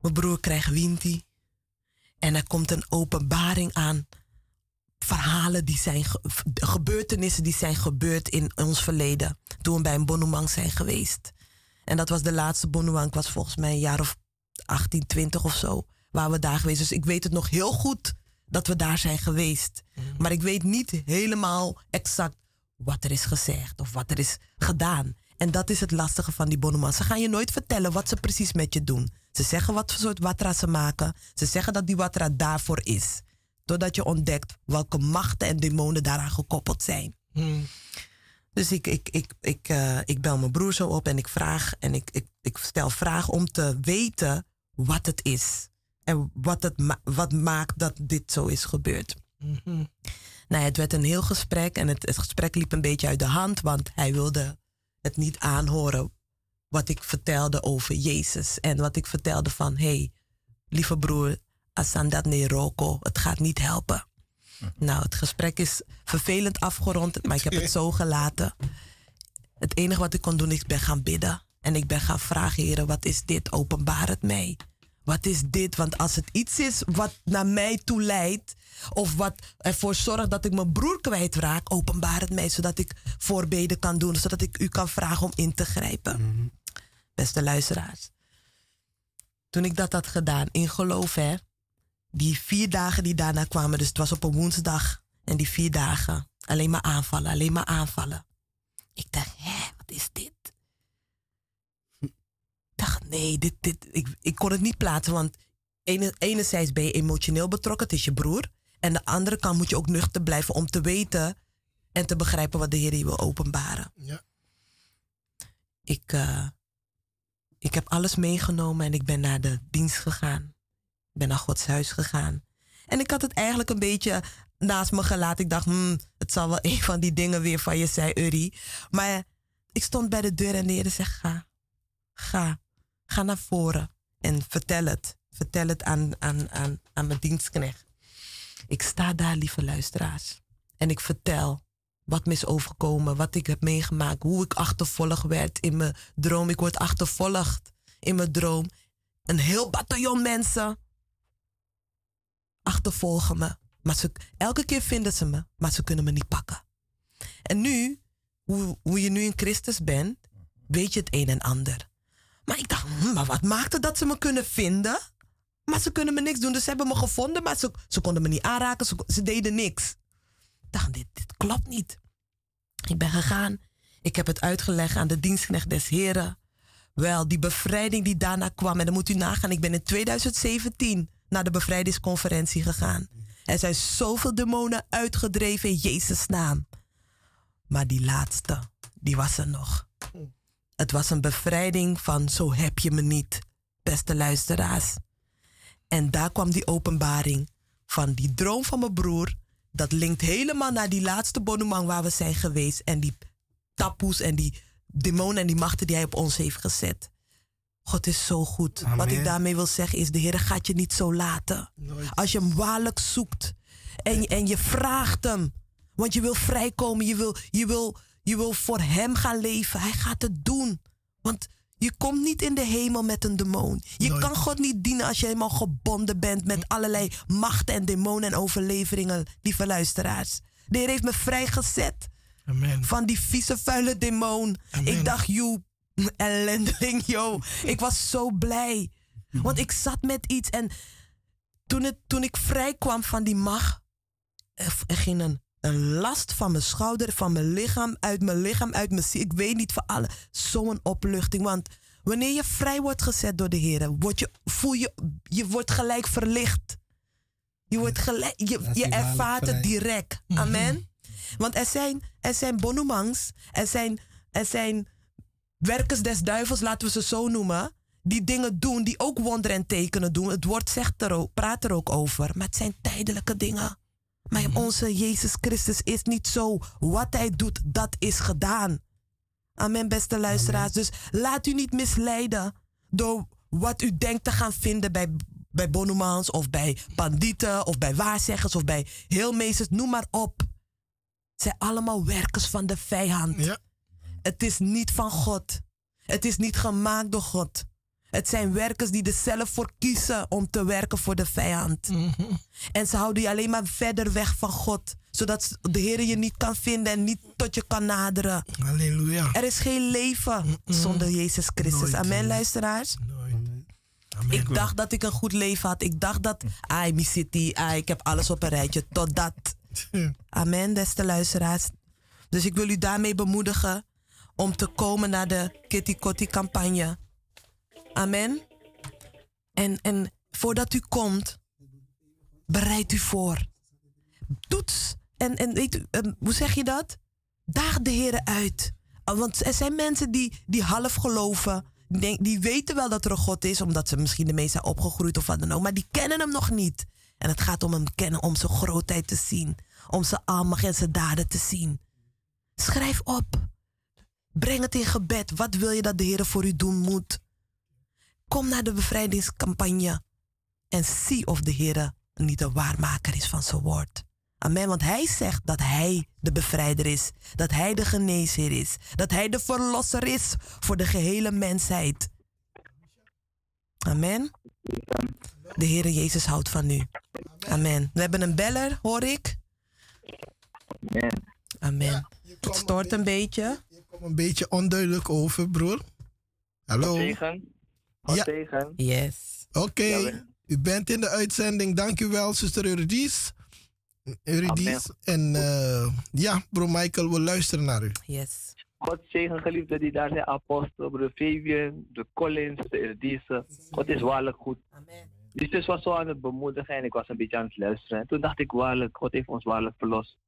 Mijn broer krijgt windie. En er komt een openbaring aan. Verhalen die zijn, gebeurtenissen die zijn gebeurd in ons verleden. Toen we bij een bonumang zijn geweest. En dat was de laatste bonumang. Ik was volgens mij een jaar of achttien, twintig of zo. Waar we daar geweest. Dus ik weet het nog heel goed dat we daar zijn geweest. Mm. Maar ik weet niet helemaal exact wat er is gezegd of wat er is gedaan. En dat is het lastige van die bonumans. Ze gaan je nooit vertellen wat ze precies met je doen. Ze zeggen wat voor soort watra ze maken. Ze zeggen dat die watra daarvoor is. Totdat je ontdekt welke machten en demonen daaraan gekoppeld zijn. Mm. Dus ik, ik, ik, ik, uh, ik bel mijn broer zo op en ik vraag en ik, ik, ik stel vragen om te weten wat het is. En wat, het ma- wat maakt dat dit zo is gebeurd. Mm-hmm. Nou, het werd een heel gesprek. En het, het gesprek liep een beetje uit de hand. Want hij wilde het niet aanhoren. Wat ik vertelde over Jezus. En wat ik vertelde van... Hé, hey, lieve broer. asandat neroko. Het gaat niet helpen. Nou, het gesprek is vervelend afgerond, maar ik heb het zo gelaten. Het enige wat ik kon doen, ik ben gaan bidden. En ik ben gaan vragen, Heere, wat is dit? Openbaar het mij. Wat is dit? Want als het iets is wat naar mij toe leidt, of wat ervoor zorgt dat ik mijn broer kwijtraak, openbaar het mij, zodat ik voorbeden kan doen, zodat ik u kan vragen om in te grijpen. Mm-hmm. Beste luisteraars, toen ik dat had gedaan, in geloof hè, die vier dagen die daarna kwamen, dus het was op een woensdag, en die vier dagen, alleen maar aanvallen, alleen maar aanvallen. Ik dacht, hè, wat is dit? Ik dacht, nee, dit, dit, ik, ik kon het niet plaatsen, want ene, enerzijds ben je emotioneel betrokken, het is je broer. En de andere kant moet je ook nuchter blijven om te weten en te begrijpen wat de Heer je wil openbaren. Ja. Ik, uh, ik heb alles meegenomen en ik ben naar de dienst gegaan. Ik ben naar Gods huis gegaan. En ik had het eigenlijk een beetje naast me gelaten. Ik dacht, hmm, het zal wel een van die dingen weer van je zijn, Uri. Maar ik stond bij de deur en de Heer zei, ga, ga. Ga naar voren en vertel het. Vertel het aan, aan, aan, aan mijn dienstknecht. Ik sta daar, lieve luisteraars. En ik vertel wat me is overkomen, wat ik heb meegemaakt, hoe ik achtervolgd werd in mijn droom. Ik word achtervolgd in mijn droom. Een heel bataljon mensen achtervolgen me. Maar ze, elke keer vinden ze me, maar ze kunnen me niet pakken. En nu, hoe, hoe je nu in Christus bent, weet je het een en ander. Maar ik dacht, hm, maar wat maakte dat ze me kunnen vinden? Maar ze kunnen me niks doen. Dus ze hebben me gevonden, maar ze, ze konden me niet aanraken. Ze, ze deden niks. Ik dacht, dit, dit klopt niet. Ik ben gegaan. Ik heb het uitgelegd aan de dienstknecht des Heren. Wel, die bevrijding die daarna kwam. En dan moet u nagaan, ik ben in twintig zeventien naar de bevrijdingsconferentie gegaan. Er zijn zoveel demonen uitgedreven in Jezus' naam. Maar die laatste, die was er nog. Het was een bevrijding van zo heb je me niet, beste luisteraars. En daar kwam die openbaring van die droom van mijn broer. Dat linkt helemaal naar die laatste bonumang waar we zijn geweest. En die tapoes en die demonen en die machten die hij op ons heeft gezet. God is zo goed. Amen. Wat ik daarmee wil zeggen is, de Heer gaat je niet zo laten. Nooit. Als je hem waarlijk zoekt en, en je vraagt hem. Want je wil vrijkomen, je wil... Je wil Je wil voor hem gaan leven. Hij gaat het doen. Want je komt niet in de hemel met een demon. Je Nooit. kan God niet dienen als je helemaal gebonden bent met allerlei machten en demonen en overleveringen, lieve luisteraars. De Heer heeft me vrijgezet Amen. van die vieze, vuile demon. Amen. Ik dacht, joh, ellendeling, joh. Ik was zo blij. Want ik zat met iets. En toen, het, toen ik vrij kwam van die macht, er ging een... Een last van mijn schouder, van mijn lichaam, uit mijn lichaam, uit mijn ziel. Ik weet niet van alle. Zo'n opluchting. Want wanneer je vrij wordt gezet door de Heer, word je, voel je, je wordt gelijk verlicht. Je, wordt gelijk, je, je ervaart het direct. Amen. Want er zijn, er zijn bonoumangs, er zijn, er zijn werkers des duivels, laten we ze zo noemen, die dingen doen, die ook wonderen en tekenen doen. Het woord zegt er ook, praat er ook over. Maar het zijn tijdelijke dingen. Maar onze Jezus Christus is niet zo. Wat hij doet, dat is gedaan. Amen, beste luisteraars. Amen. Dus laat u niet misleiden door wat u denkt te gaan vinden bij, bij bonumans of bij bandieten of bij waarzeggers of bij heelmeesters. Noem maar op. Het zijn allemaal werkers van de vijand. Ja. Het is niet van God. Het is niet gemaakt door God. Het zijn werkers die er zelf voor kiezen om te werken voor de vijand. Mm-hmm. En ze houden je alleen maar verder weg van God. Zodat de Heer je niet kan vinden en niet tot je kan naderen. Halleluja. Er is geen leven Mm-mm. zonder Jezus Christus. Nooit. Amen, luisteraars? Nooit. Amen. Ik dacht dat ik een goed leven had. Ik dacht dat, ai, mi city, ai, ik heb alles op een rijtje. Totdat. Amen, beste luisteraars. Dus ik wil u daarmee bemoedigen om te komen naar de Keti Koti campagne. Amen. En, en voordat u komt, bereid u voor. Toets. En, en weet u, hoe zeg je dat? Daag de Heer uit. Want er zijn mensen die, die half geloven. Die weten wel dat er een God is, omdat ze misschien de meest zijn opgegroeid of wat dan ook. Maar die kennen hem nog niet. En het gaat om hem kennen, om zijn grootheid te zien. Om zijn almacht en zijn daden te zien. Schrijf op. Breng het in gebed. Wat wil je dat de Heer voor u doen moet? Kom naar de bevrijdingscampagne. en zie of de Heer niet de waarmaker is van zijn woord. Amen, want hij zegt dat hij de bevrijder is, dat hij de geneesheer is, dat hij de verlosser is voor de gehele mensheid. Amen. De Heere Jezus houdt van u. Amen. We hebben een beller, hoor ik. Amen. Het stort een beetje. Je komt een beetje onduidelijk over, broer. Hallo. Tegen. Ja. Tegen. Yes. Oké. Okay. U bent in de uitzending. Dank u wel, zuster Eurydice. Eurydice. En uh, ja, broer Michael, we luisteren naar u. Yes. God zegen, geliefde die daar zijn, apostel, broer Fabian, de Collins, de Eurydice. God is waarlijk goed. Amen. Dus ik was zo aan het bemoedigen en ik was een beetje aan het luisteren. En toen dacht ik waarlijk, God heeft ons waarlijk verlost.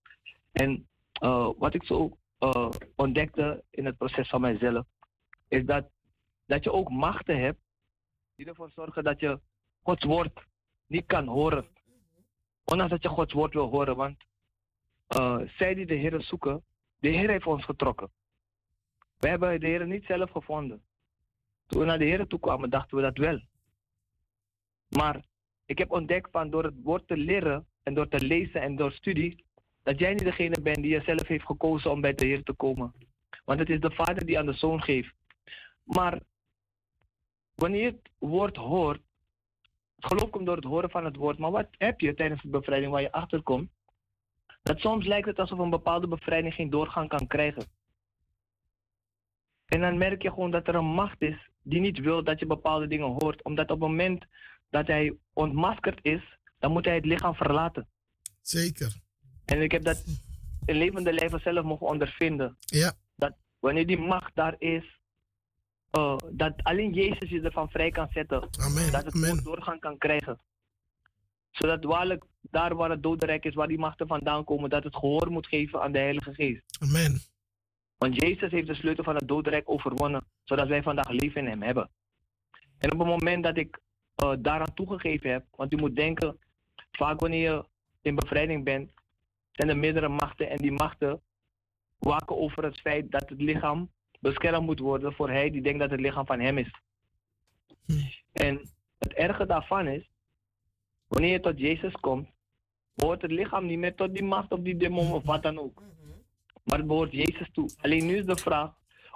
En uh, wat ik zo uh, ontdekte in het proces van mijzelf, is dat, dat je ook machten hebt die ervoor zorgen dat je Gods woord niet kan horen. Ondanks dat je Gods woord wil horen, want uh, zij die de Heer zoeken, de Heer heeft ons getrokken. We hebben de Heer niet zelf gevonden. Toen we naar de Heer toe kwamen, dachten we dat wel. Maar ik heb ontdekt van door het woord te leren en door te lezen en door studie, dat jij niet degene bent die jezelf heeft gekozen om bij de Heer te komen. Want het is de Vader die aan de Zoon geeft. Maar wanneer je het woord hoort, het geloof komt door het horen van het woord, maar wat heb je tijdens de bevrijding waar je achterkomt? Dat soms lijkt het alsof een bepaalde bevrijding geen doorgang kan krijgen. En dan merk je gewoon dat er een macht is die niet wil dat je bepaalde dingen hoort, omdat op het moment dat hij ontmaskerd is, dan moet hij het lichaam verlaten. Zeker. En ik heb dat in levende lijven zelf mogen ondervinden. Ja. Dat wanneer die macht daar is, uh, dat alleen Jezus je ervan vrij kan zetten. Amen. Dat het goed doorgang kan krijgen. Zodat waarlijk daar waar het dodenrijk is, waar die machten vandaan komen, dat het gehoor moet geven aan de Heilige Geest. Amen. Want Jezus heeft de sleutel van het dodenrijk overwonnen, zodat wij vandaag leven in hem hebben. En op het moment dat ik Uh, daaraan toegegeven heb, want u moet denken, vaak wanneer je in bevrijding bent, zijn er meerdere machten en die machten waken over het feit dat het lichaam beschermd moet worden voor hij die denkt dat het lichaam van hem is. Hm. En het erge daarvan is, wanneer je tot Jezus komt, behoort het lichaam niet meer tot die macht of die demon of wat dan ook. Maar het behoort Jezus toe. Alleen nu is de vraag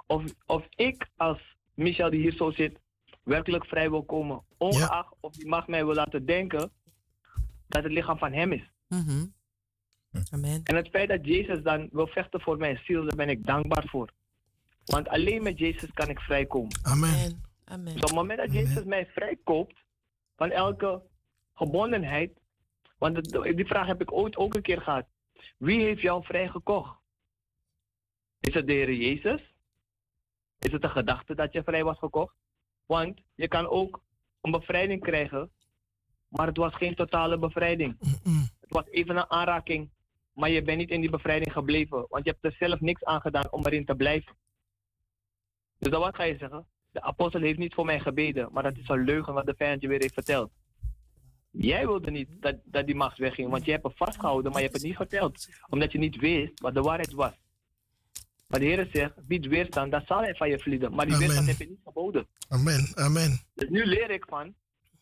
of, of ik als Michel die hier zo zit, werkelijk vrij wil komen, ongeacht ja. of die macht mij wil laten denken dat het lichaam van hem is. Mm-hmm. Amen. En het feit dat Jezus dan wil vechten voor mijn ziel, daar ben ik dankbaar voor. Want alleen met Jezus kan ik vrijkomen. Amen. Amen. Dus op het moment dat Jezus Amen. mij vrijkoopt van elke gebondenheid, want het, die vraag heb ik ooit ook een keer gehad. Wie heeft jou vrijgekocht? Is het de Heer Jezus? Is het de gedachte dat je vrij was gekocht? Want je kan ook een bevrijding krijgen, maar het was geen totale bevrijding. Mm-mm. Het was even een aanraking, maar je bent niet in die bevrijding gebleven. Want je hebt er zelf niks aan gedaan om erin te blijven. Dus dan wat ga je zeggen? De apostel heeft niet voor mij gebeden, maar dat is een leugen wat de vijand je weer heeft verteld. Jij wilde niet dat, dat die macht wegging, want je hebt het vastgehouden, maar je hebt het niet verteld. Omdat je niet wist wat de waarheid was. Maar de Heer zegt, bied weerstand, dat zal hij van je vlieden. Maar die Amen. weerstand heb je niet geboden. Amen, amen. Dus nu leer ik van,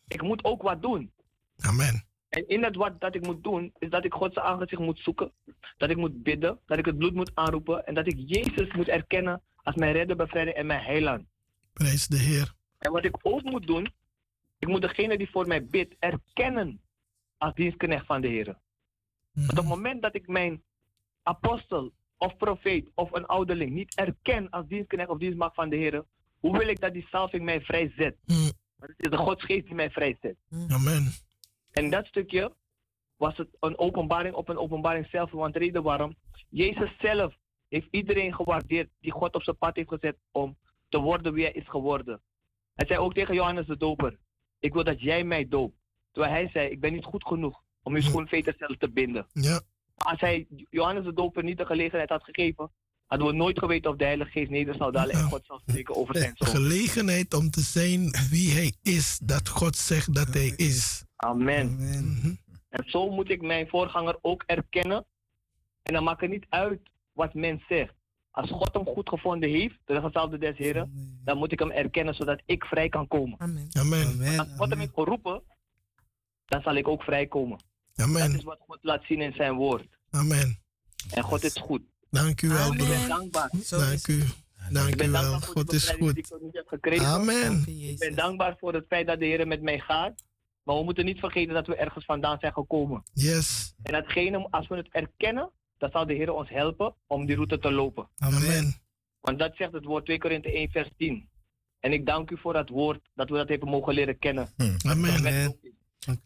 ik moet ook wat doen. Amen. En in dat wat dat ik moet doen, is dat ik Gods aangezicht moet zoeken. Dat ik moet bidden, dat ik het bloed moet aanroepen. En dat ik Jezus moet erkennen als mijn redder, bevrijder en mijn heiland. Prijs de Heer. En wat ik ook moet doen, ik moet degene die voor mij bidt, erkennen als dienstknecht van de Heer. Mm-hmm. Want op het moment dat ik mijn apostel of profeet of een ouderling niet erken als dienstknecht of dienstmaagd van de Heer, hoe wil ik dat die salving mij vrijzet? Mm. Want het is de Godsgeest die mij vrijzet. Mm. Amen. En dat stukje was het een openbaring op een openbaring zelf, want reden waarom Jezus zelf heeft iedereen gewaardeerd die God op zijn pad heeft gezet om te worden wie hij is geworden. Hij zei ook tegen Johannes de Doper, ik wil dat jij mij doopt. Terwijl hij zei, ik ben niet goed genoeg om uw mm. schoenveter zelf te binden. Ja. Als hij Johannes de Doper niet de gelegenheid had gegeven, hadden we nooit geweten of de Heilige Geest neder zou dalen en God zou spreken over zijn zoon. De gelegenheid om te zijn wie hij is, dat God zegt dat hij is. Amen. Amen. Mm-hmm. En zo moet ik mijn voorganger ook erkennen. En dan maakt het niet uit wat men zegt. Als God hem goed gevonden heeft, de gezalfde des Heren, dan moet ik hem erkennen zodat ik vrij kan komen. Amen. Amen. Als God hem heeft geroepen, dan zal ik ook vrijkomen. Amen. Dat is wat God laat zien in zijn woord. Amen. En God is goed. Dank u wel, broer. Ik ben dankbaar. Dank u. Dank u wel. God is goed. Amen. Ik ben dankbaar voor het feit dat de Heer met mij gaat. Maar we moeten niet vergeten dat we ergens vandaan zijn gekomen. Yes. En datgene, als we het erkennen, dan zal de Heer ons helpen om die route te lopen. Amen. Want dat zegt het woord twee Korinthe één vers tien. En ik dank u voor dat woord, dat we dat even mogen leren kennen. Hmm. Amen. Amen.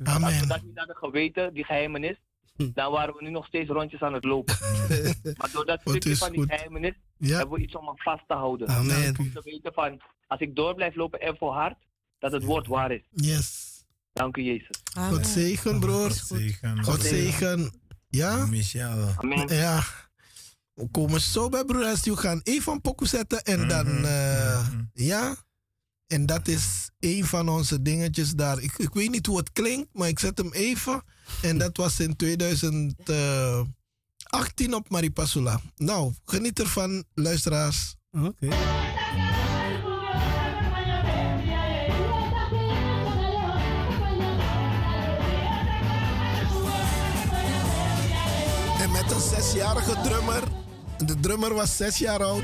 Amen. Als we dat niet hadden geweten, die geheimenis, dan waren we nu nog steeds rondjes aan het lopen. Maar door dat stukje van die geheimenis ja. hebben we iets om aan vast te houden. Amen. Om te weten van, als ik door blijf lopen en volhard, dat het woord waar is. Yes. Dank u, Jezus. Amen. God zegen, broer. God zegen. God zegen. Ja? Amen. Ja. We komen zo bij broer Asiu. Gaan even een pokoe zetten en dan... Uh, mm-hmm. Ja? En dat is een van onze dingetjes daar. Ik, ik weet niet hoe het klinkt, maar ik zet hem even. En dat was in twintig achttien op Maripasula. Nou, geniet ervan, luisteraars. Oké. Okay. Met een zesjarige drummer. De drummer was zes jaar oud.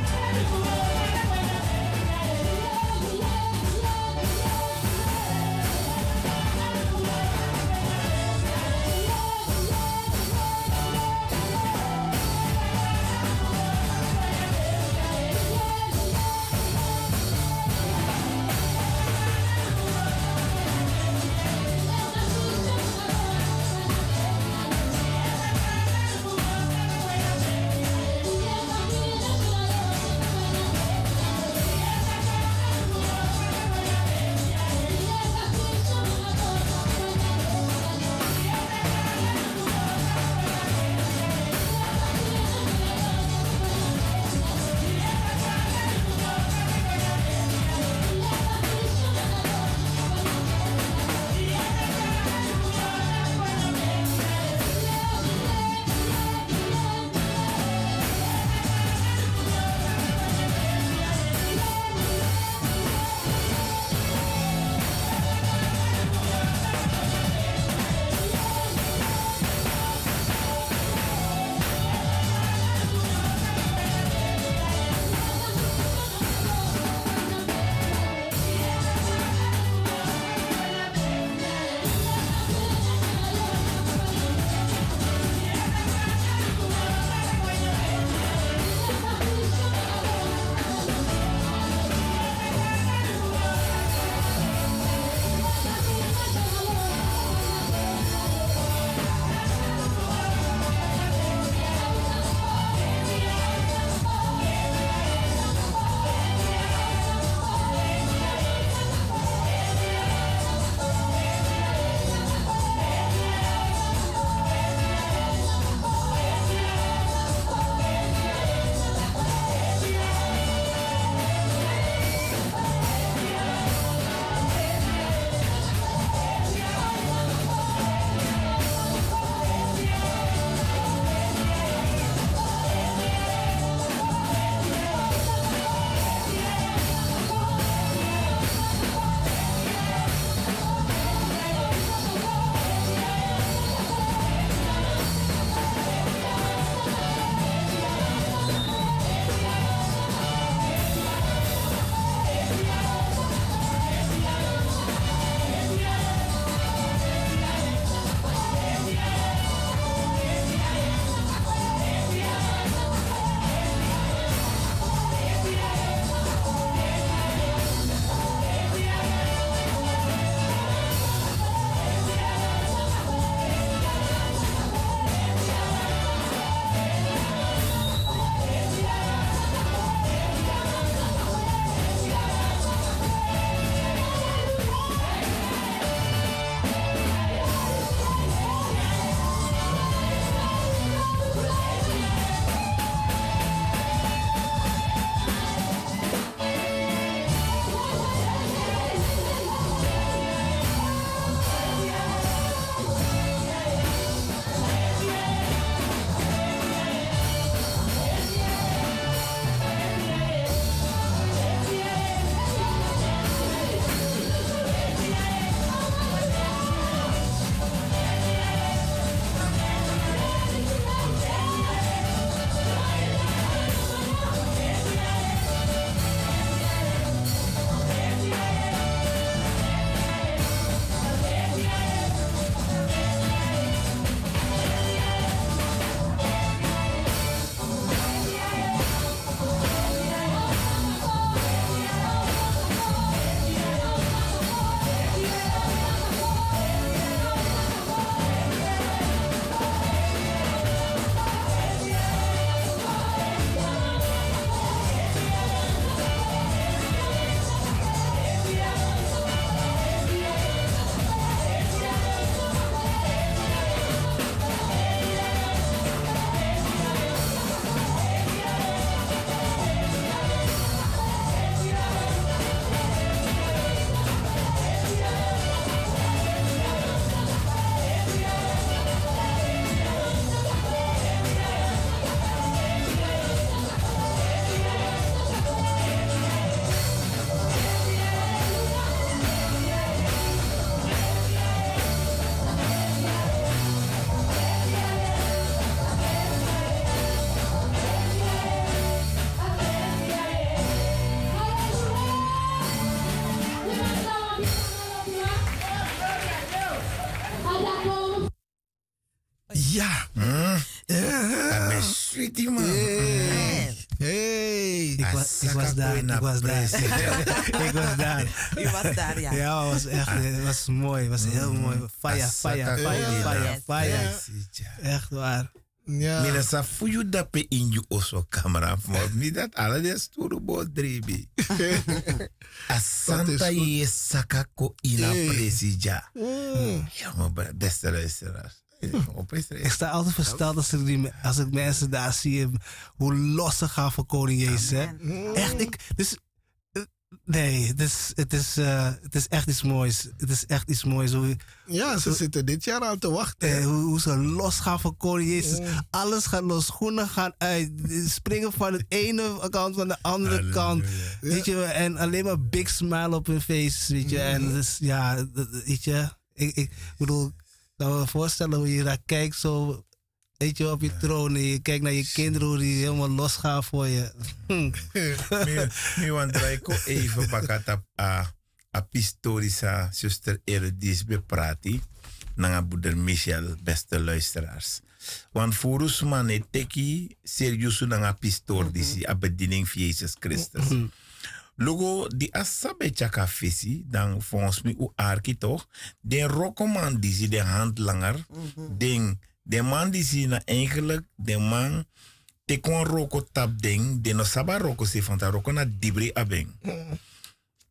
Ja. Huh? Yeah. I'm a sweetie man. Yeah. Hey. Ik, wa ik was daar. Ik was daar. ik was daar. U was daar, ja. Ja, het was echt, het was mooi. Het was heel mooi. Fire, fire, fire, fire, fire. Echt waar. Ja. Mina sa fuyu dape in you also camera voor me dat alles turbo dribi. Asanta ye sakako ina presija. Ja, maar beste luisteraars. Ik sta altijd versteld als ik, die, als ik mensen daar zie hoe los ze gaan voor koning Jezus. Hè? Echt, ik, dus, nee, dus, het, is, uh, het is echt iets moois. Het is echt iets moois. Hoe, ja, ze hoe, zitten dit jaar aan te wachten. Eh, hoe, hoe ze los gaan voor koning Jezus. Ja. Alles gaat los, schoenen gaan uit. Springen van de ene kant naar de andere Halleluja. Kant. Ja. Weet je, en alleen maar big smile op hun face. Weet je, ja. En dus, ja, weet je, ik, ik bedoel... Ik kan me voorstellen hoe je daar kijkt, zo, weet je, op je ja. troon. En je kijkt naar je kinderen, hoe die helemaal losgaan voor je. Nu want ik even pakata op historische zuster Erudis beprati. Nanga broeder Michel, beste luisteraars. Want voor ons mannen, teki serieus nanga historische bediening van Jezus Christus. Logo di asabe chaka fisi, dan volgens mij u arki toch, den rokoman die ze de handlanger, den de man die ze na eigenlijk, de man te kon roko tap ding, de no saba roko se van ta roko na dibri abeng.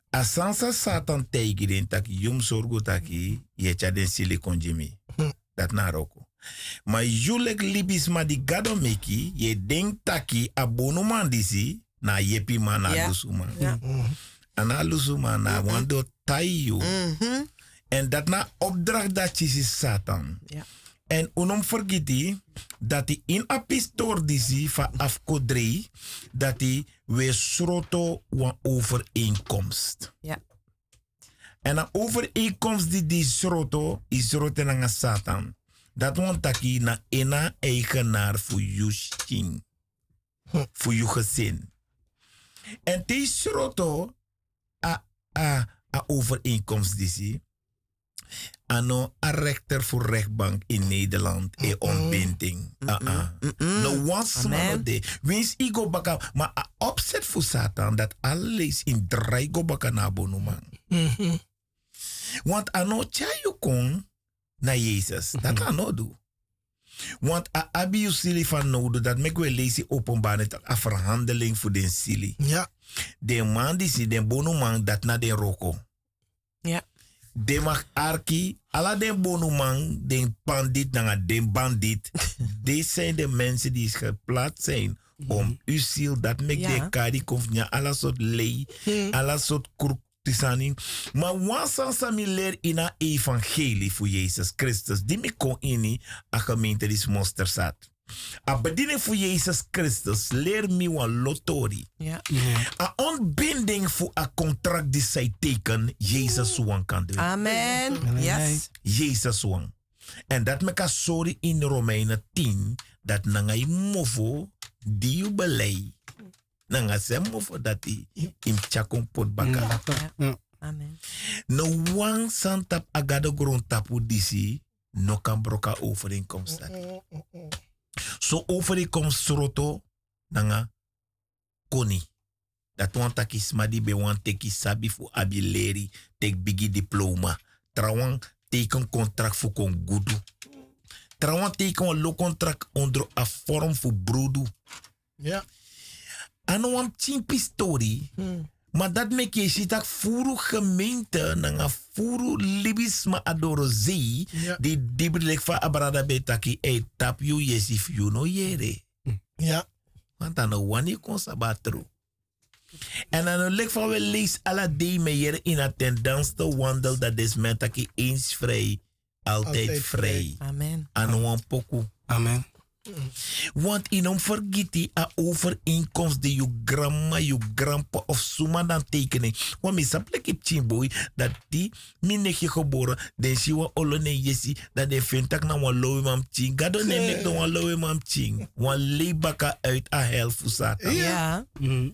Asansa satan teigi den taki, yum sorgo taki, yecha den silikon jimi. Dat na roko. Ma julek libisma di gado meki, je denk taki abonuman die ze, na yepi man na yeah. lusuma. Yeah. Mm-hmm. En na lusuma na mm-hmm. wando tayo. Mm-hmm. En dat na opdracht dat je is Satan. Yeah. En unom vergeti dat hij in apistor disi van afkodrei dat hij weer schroto wan overeenkomst. Yeah. En een overeenkomst die die schroto is schroto na Satan. Dat want taki na ena eigenaar voor je sting. Voor je gezin. En deze roto a a a overeenkomst die zie, ano a rechter voor rechtbank in Nederland e ontbinding. Ah ah. No once man de. Wins ego baka, maar a opzet voor Satan dat alles in drie go baka na bonuman. Want ano chayu kon na Jezus. Dat ano do. Want a abi je sili van nodig dat mek we lezen openbaar net a verhandeling voor den sili. Ja. De man die si den bonuman dat na den roko. Ja. De mag arki, ala den bonuman, den pandit, nanga den bandit. Dit zijn de mensen die geplaatst zijn om uw ziel dat mek ja. de kari komt naar alle soort lei, hmm. alle soort kurk. Maar wansan sami leer in een evangelie voor Jezus Christus. Die me kon in a gemeente is Mosterdzaad. A bediening voor Jezus Christus leer me wan lotori. Ja. Mm-hmm. A ontbinding voor a contract die zij teken, Jezus wan kan doen. Amen. Yes. Jezus wan. En dat me ka sorry in Romeinen tien, dat nangai mofo die u belei. Nanga semmo for dat i im chakon pot baka. Amen. No one santap agado grond tapu disi no kan broka overeenkomst. So overeenkomst roto nanga koni. Dat want taki smadi be want teki sabi fu abileri tek bigi diploma. Trawan teken contract fu kon gudu. Trawan teken lo contract onder a vorm fu brodu. Ja. Ano am chimpi story, hmm. maar dat make je ziet dat voor gemeente nanga voor libisma adorozee yeah. die dibelek van abrada betaki e tap you yes if you no yere. Ja. Yeah. Want dan wani kon sabatro. En dan lek van we lees alla day meer in a tendens te wandel dat des mentaki eens vrij altijd, altijd vrij. Amen. Ano am poku. Amen. Want in om vergeten a overeenkomst die je grandma, je grandpa of zomaar so dan tekenen. Want mijn saplek heb chimboy dat die minnetje geboren, dan zie je allemaal jesi, dat de vindt na een lowe mam ching. Ga dan neem ik dan een lowe mam ching. Want leebaka uit a hel voor Satan. Ja.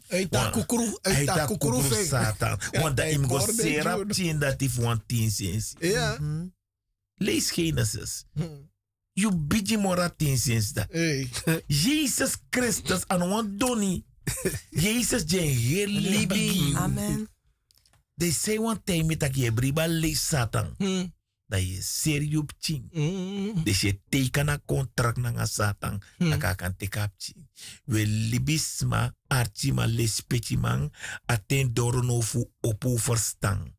Uit a kukuru, uit a kukuru voor Satan. Want dat hem go serap ching dat hij voor een tien zins. Ja. Lees Genesis. You biji moratin sinds dat. Jezus Christus aan want doni. Jezus je heel libi. Amen. They say one time dat je briba lees Satan. Dat je serieus ching. Dat je teken een contract na Satan. Dat je kan teken op ching. We libisma artima lespetiman aten doronofu opo verstang.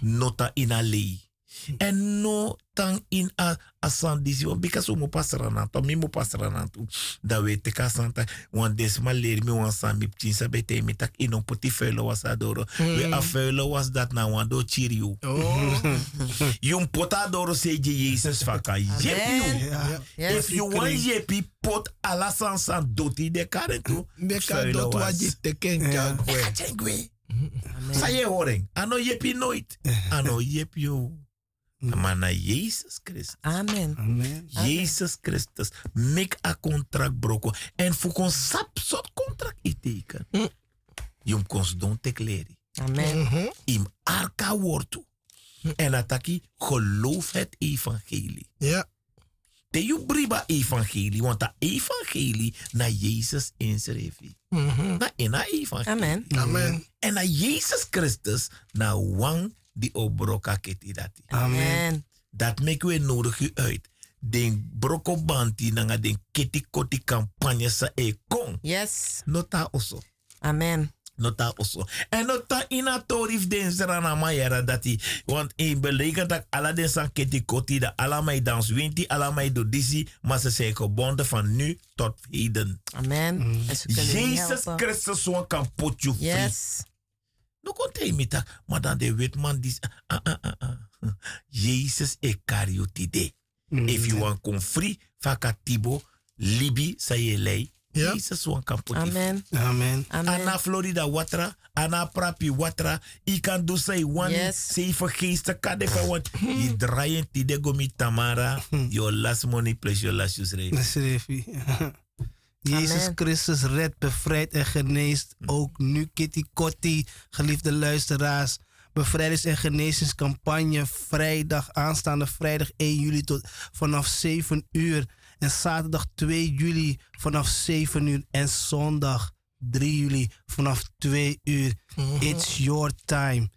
Nota in a lei. En no tang in a asandisi want because we mo pasrananto, mi mo pasrananto. Da we teka santa want desma ler mi want sami pchinsa bete mi tak inon poti felo was adoro. We a felo was dat na want do chirio. Yung pota adoro se Jesus faka jepi. If you want jepi pot ala sansan doti de karetu. Deka dot waji teken jangwe. Saye horeng. Ano jepi nooit. Ano jepi yo. Maar naar Jezus Christus. Amen. Amen. Jezus Christus. Make a contract broko. En voor ons sap soort contract iteken. Jum kons don te kleri. Amen. Im arka wortu. En ataki geloof het evangelie. Ja. Te you briba evangelie. Want dat evangelie naar Jezus inschreven. Na in a evangelie. Amen. Amen. En naar Jezus Christus. Naar wang. Die obroka keti dati. Amen. Dat make we nodig u uit. Den broko banti nanga den keti koti campagne sa e kon. Yes. Nota oso. Amen. Nota oso. En nota ina torif den serana mayara dati. Want e belegant dat ala den san keti koti da ala mai dans winti ala mai do disi. Maar ze zijn gebonden van nu tot heden. Amen. Mm. Jezus Christus zo kan pot you free. Yes. No konte mita, maar dan de wetman die ah ah ah ah. Jezus e kariotide. Mm. If you want come free, vakatibo, libi sayelei. Yeah. Jezus wan kampoti. Amen. Amen. Amen. Ana Florida watra, ana prapi watra. I kan do say one, yes. Say vergeest kade van wat. I draaien tide gomi tamara. Your last money plus your last use rate. Nasrefi. Jezus Amen. Christus redt, bevrijdt en geneest. Ook nu Keti Koti, geliefde luisteraars. Bevrijdings- en genezingscampagne vrijdag, aanstaande vrijdag één juli tot vanaf zeven uur. En zaterdag twee juli vanaf zeven uur. En zondag drie juli vanaf twee uur. Mm-hmm. It's your time.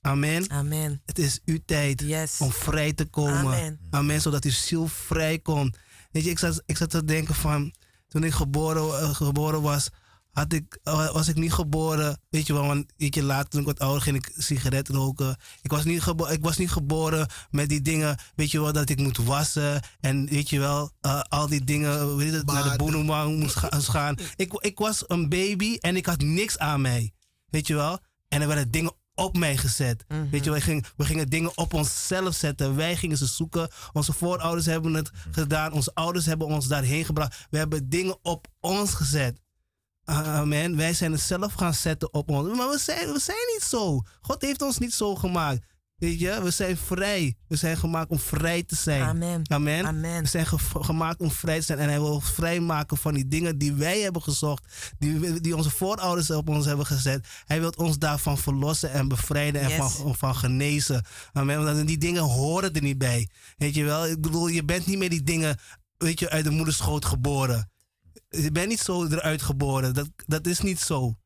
Amen. Amen. Het is uw tijd, yes, om vrij te komen. Amen. Amen, zodat uw ziel vrij komt. Weet je, ik zat, ik zat te denken van... Toen ik geboren, geboren was, had ik, was ik niet geboren. Weet je wel, want een beetje later, toen ik wat ouder ging, ik sigaretten roken. Ik was, niet gebo- ik was niet geboren met die dingen, weet je wel, dat ik moet wassen. En weet je wel, uh, al die dingen, weet je, dat naar de boenemang moest ga- gaan. Ik, ik was een baby en ik had niks aan mij. Weet je wel? En er werden dingen op mij gezet. Mm-hmm. Weet je, we gingen, we gingen dingen op onszelf zetten. Wij gingen ze zoeken. Onze voorouders hebben het gedaan. Onze ouders hebben ons daarheen gebracht. We hebben dingen op ons gezet. Amen. Wij zijn het zelf gaan zetten op ons. Maar we zijn, we zijn niet zo. God heeft ons niet zo gemaakt. Weet je, we zijn vrij. We zijn gemaakt om vrij te zijn. Amen. Amen. Amen. We zijn ge- gemaakt om vrij te zijn. En hij wil ons vrijmaken van die dingen die wij hebben gezocht. Die, die onze voorouders op ons hebben gezet. Hij wil ons daarvan verlossen en bevrijden. En yes. van, van genezen. Amen. Want die dingen horen er niet bij. Weet je wel? Ik bedoel, je bent niet meer die dingen, weet je, uit de moederschoot geboren. Je bent niet zo eruit geboren. Dat, dat is niet zo.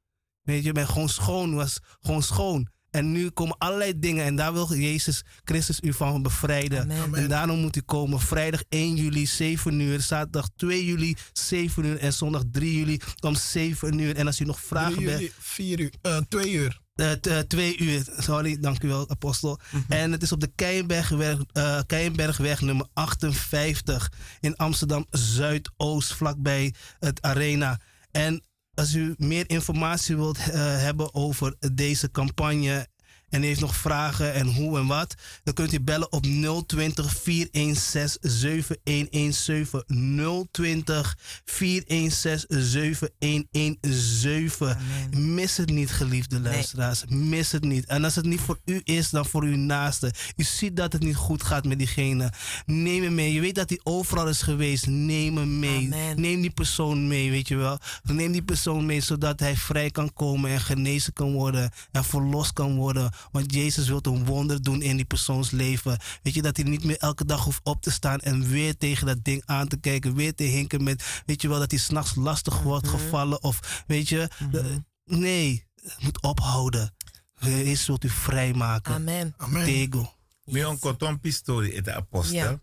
Weet je, je bent gewoon schoon. Was gewoon schoon. En nu komen allerlei dingen. En daar wil Jezus Christus u van bevrijden. Amen. Amen. En daarom moet u komen. Vrijdag één juli, zeven uur. Zaterdag twee juli, zeven uur. En zondag drie juli om zeven uur. En als u nog vragen bent... vier uur. Uh, twee uur. Uh, t- uh, twee uur. Sorry, dank u wel, apostel. Mm-hmm. En het is op de Keienbergweg, uh, Keienbergweg nummer achtenvijftig. In Amsterdam Zuidoost, vlakbij het Arena. En... Als u meer informatie wilt uh, hebben over deze campagne en heeft nog vragen en hoe en wat, dan kunt u bellen op nul twintig, vier een zes, zeven een een zeven. nul twintig, vier een zes, zeven een een zeven. Amen. Mis het niet, geliefde luisteraars. Nee. Mis het niet. En als het niet voor u is, dan voor uw naaste. U ziet dat het niet goed gaat met diegene. Neem hem mee. Je weet dat hij overal is geweest. Neem hem mee. Amen. Neem die persoon mee, weet je wel. Neem die persoon mee, zodat hij vrij kan komen en genezen kan worden en verlost kan worden. Want Jezus wil een wonder doen in die persoonsleven. Weet je, dat hij niet meer elke dag hoeft op te staan en weer tegen dat ding aan te kijken. Weer te hinken met, weet je wel, dat hij s'nachts lastig wordt mm-hmm. gevallen. Of, weet je, mm-hmm. nee, het moet ophouden. Jezus zult u vrijmaken. Amen. Amen. Tego. Met een kortompistori, de apostel.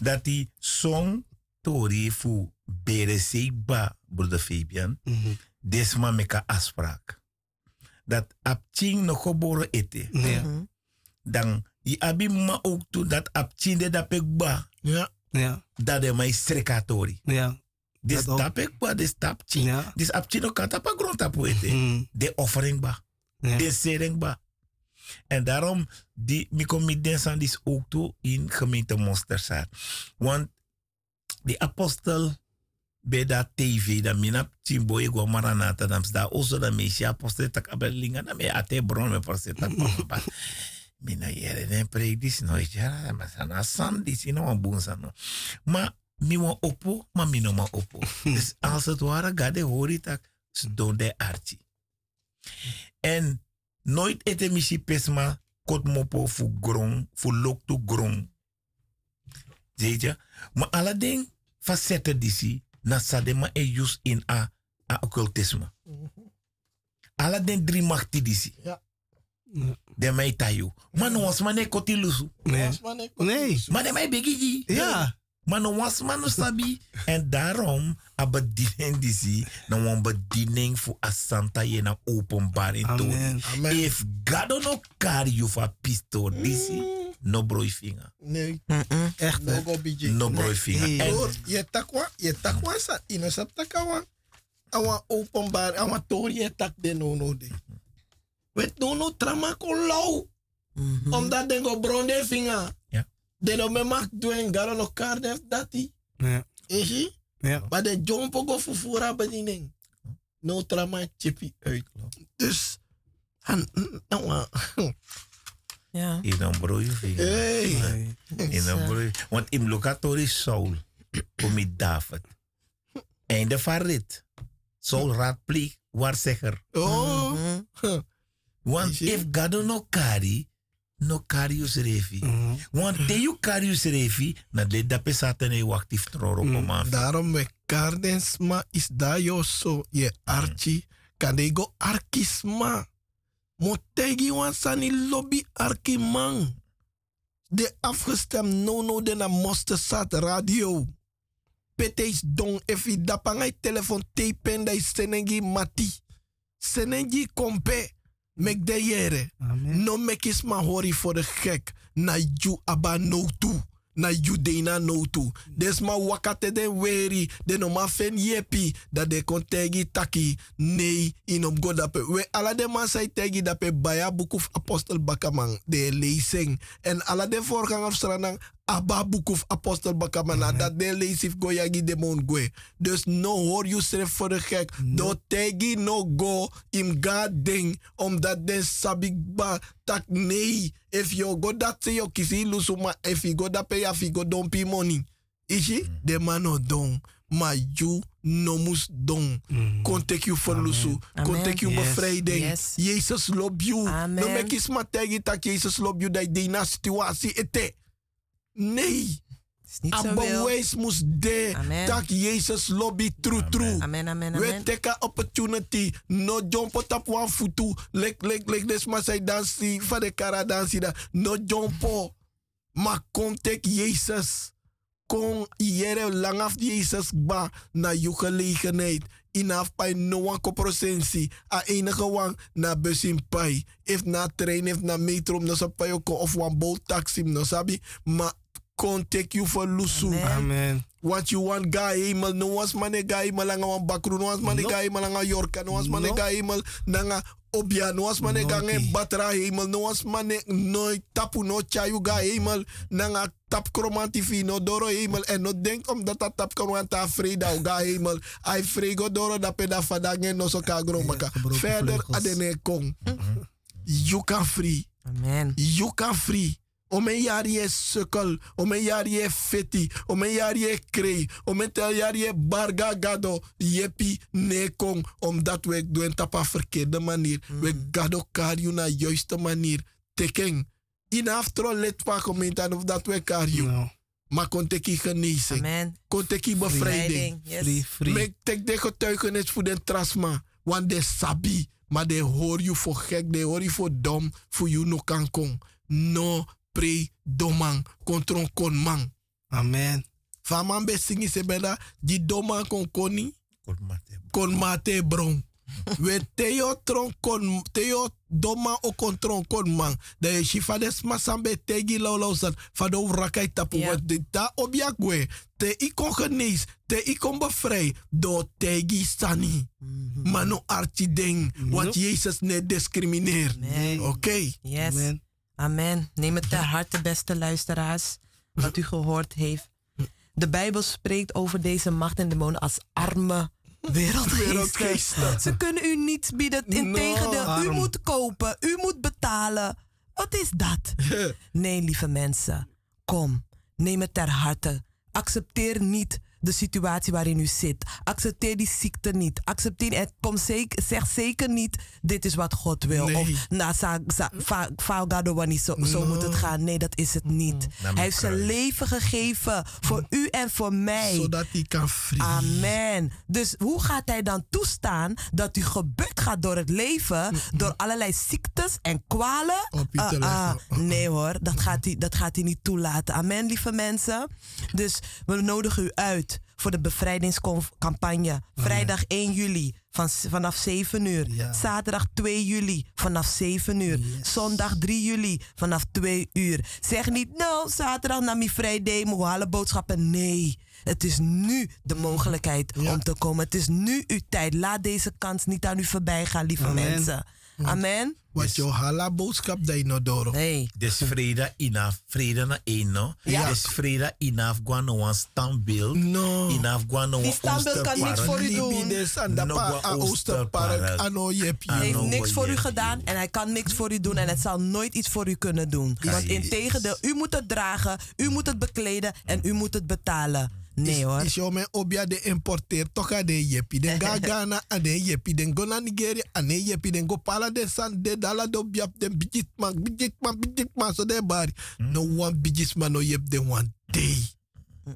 Dat hij zong tori voor Bereziba, broeder Fabian. Desma meka afspraak. Dat abtien nog geboren eten. Dan, je abima ook toe dat abtien de dapekba. Ja. Ja. Dat is mijn strekatori. Ja. Dus dapekba, dus abtien. Ja. Dus abtien nog kan tapa grond tapo eten. De offeringba. De seringba. En daarom, die micomidensand is ook toe in gemeente Mosterdzaad. Want de apostel bij dat tv, dat minap timbo ik wou maranata, dat is daar ook dat meisje apostel tak abellinga, dat mij ate bron me prostetak papa. Mina jere den preek dis nooit jara, maar sana sandis, je nou een boensano. Maar mi wou oppo, maar mi no ma oppo. Dus als het ware, gade hori tak, sdo de arti. En nooit ete mishi pesma kotmopo fu grong, fu loktu grong. Zie je? Maar alle ding facetten die zie, na sadema e jus in a, a occultisme. Alle ding drie machten die zie. Ja. De mij tayo. Maar no was mane kotilusu. Nee. Maar de mij begiji. Ja. Maar no was mane sabi. En daarom, a bediening die zie, na wan bediening voor a santa je na openbaring toon. Amen. Amen. If God no carry you for pisto die zie. No broei vinger. Nee. Mm-mm. Echt. No, no broei vinger. Nee. En je takwa, je takwa sa inosap takawa. Awa openbaar, awa tori tak de nono de. We dono trama ko lau. Mm-hmm. Omdat den go bronde vinger. Ja. Den no me mag doen garon no karde dati. Ja. Ehi? Ja. Maar de jompo go fufura bediening. No trama chippy uit. Dus han awa. Ja. In een broeiving. Hey. In een broeiving. Want in locatori Saul, kom ik David. Einde van rit. Saul raadpleeg, waarzegger. Oh. Mm-hmm. Want if God no carry, no carry us revi. Mm-hmm. Want de you carry us revi, na de dape satan e waktief troro komaan. Daarom we kardensma is da yo so, je archi, kadego arkisma. Motegi wansani lobby arkiman. De afgestemd nono de na Mosterdzaad radio. Peteis don efi dapangai telefoon tapen dai senengi mati. Senengi kompe. Mek de jere. No mekis ma hori voor de gek. Na ju aba no tu. Na ju deina no tu. Desma wakate den weri. De no ma fen yepi. Dat de kon tegi taki. Nee. Inom go dape. We ala de man say tegi dape. Baya bukuf Apostel Bakkeman. De lezing. En ala de voorgang of sranang. Abba bukuf Apostel Bakkeman. Mm-hmm. Dat de lezing go yagi demon goe. Dus no hoor you sref voor de gek. No. Do tegi no go. Im ga ding. Omdat den sabikba. Tak nee. If you go dat se yo kisi lusuma. If you go dape ya figo dompi money. Ishi mm-hmm. de mano don. Maar you no moest doen. Mm. Kon take you for lusu. Kon take you bevrijding. Yes. Jezus loopt you. Amen. No make is maar tegen dat Jezus loopt you. Dat die na situatie ete. Nee. Abewees moest de. Dat Jezus loopt you true true. Amen, amen, amen. We take a opportunity. No jump op one foot. Lek, lek, lek. Des maar zij dansie. Van de kara dansie daar. No jump op. Maar kon take Jezus. Kon iere langaf Jezus ba na je gelegenheid. Inaf bij noan koprosensi. A enige wang na bus in pay. If na train, if na metro, no sapai of wan bolt taxi, no sabi. Ma kon take you for lusu. Amen. Want you want guy email, no one's money guy email, langa wan bakru, no one's money guy email, langa yorka, no one's money guy email, nanga obia, no one's money gange batra email, no one's money no tapu, no chayu guy email, nanga tap kromantifi no doro hemel en no denkt omdat dat tap kromanta vreda uga hemel ai frego doro da peda fadange no so kagromaka verder adene kong you can free amen you can free om een jaar je sukkel, om een jaar je feti, om een jaar je krei, om een jaar je bargagado, jepi, nekong, omdat we doen op een verkeerde manier. Mm. We gado karju naar de juiste manier. Teken. In aftrol let van gemeente of dat we karju. Maar kon teki genezing. Amen. Kon teki bevrijding. Ik tek de getuigenis voor de trasma. Want de sabi. Maar de hoor je voor gek. De hoor je voor dom. Voor je no kan kon. No pre domang. Kontron kon man. Amen. Van man besingi se beda. Die domang kon koni. Kon mate bron. We teo tron kon teo doma o kontron kon man. Da je shifa des masambe tegi laulausan. Fado rakai tapu wat de ta obiakwe. Te ikon genees, te ikon bevrij. Do tegi sani. Mano arti ding. Want Jezus net discrimineert. Oké. Yes. Amen. Neem het ter harte, beste luisteraars. Wat u gehoord heeft. De Bijbel spreekt over deze macht en demonen als arme wereldgeesten. Ze kunnen u niets bieden. Integendeel, u moet kopen, u moet betalen. Wat is dat? Nee, lieve mensen. Kom, neem het ter harte. Accepteer niet de situatie waarin u zit. Accepteer die ziekte niet. Accepteer het. Kom zeker, zeg zeker niet, dit is wat God wil. Nee. Of, nou, sa, sa, fa, fa, wani, zo, zo no. moet het gaan. Nee, dat is het niet. No. Hij heeft zijn leven gegeven voor no. u en voor mij. Zodat hij kan vriezen. Amen. Dus hoe gaat hij dan toestaan dat u gebukt gaat door het leven, no. door allerlei ziektes en kwalen? Op uh, uh, nee hoor, dat gaat hij, dat gaat hij niet toelaten. Amen, lieve mensen. Dus we nodigen u uit voor de bevrijdingscampagne. Vrijdag één juli van, vanaf zeven uur. Ja. Zaterdag twee juli vanaf zeven uur. Yes. Zondag drie juli vanaf twee uur. Zeg niet, nou, zaterdag na mijn vrijdag moet halen boodschappen. Nee, het is nu de mogelijkheid ja. om te komen. Het is nu uw tijd. Laat deze kans niet aan u voorbij gaan, lieve Amen. mensen. Amen. Wat jouw hala boodschap dat je nog door. Nee. Dus vrede inaf, vrede na één no. Ja. Dus vrede inaf, guano wan standbeeld. No. Inaf guano wan oosterpark. Die standbeeld kan niks voor u doen. Hij heeft niks voor u gedaan en hij kan niks voor u doen en het zal nooit iets voor u kunnen doen. Want integendeel, u moet het dragen, u moet het bekleden en u moet het betalen. Nee hoor. Is jouw men obja de importeer toch aan de jeppie. Den ga Ghana aan de jeppie. Den go naar Nigeria aan de jeppie. Den go pala de san de dala do biap. Den bijitman, bijitman, bijitman. Zo de bari. No one bijitman no jep den one day.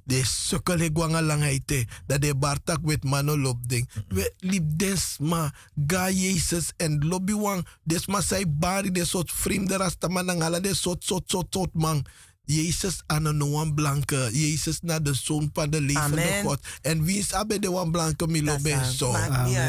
De sukkel he guanga langheite. Dat de bartak wet mano lop ding. We liep desma. Ga Jezus en lobby wang. Desma sai bari de soort vreemde rastaman angala de soort soort soort soort man. Jezus aan een one blanke. Jezus naar de zoon van de levende Amen. God. En wie is abe de one blanke? Miloben zo.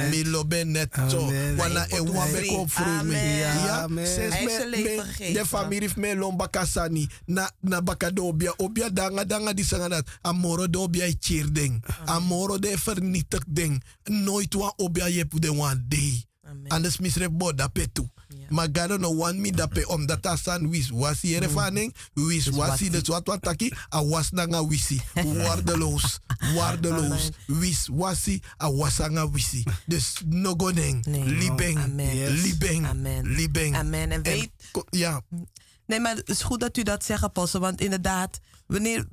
Miloben net zo. Wanneer een one komt voor me. Ja, de familie van mij lomba kasani. Na na bakado obia obia danga danga die zingen dat. Amoro de obia cheerding. Amoro de vernietigding. Nooit wa obia je pu de one day. Anders misrep bo da petu. Maar God no want me dape om dat asan wis wasi ervaring wis wasi dat wat wat taki a was nanga wisi waardeloos waardeloos wis wasi a wasanga wisi dus no goning libeng libeng libeng amen en weet ja nee maar het is goed dat u dat zegt apostel want inderdaad wanneer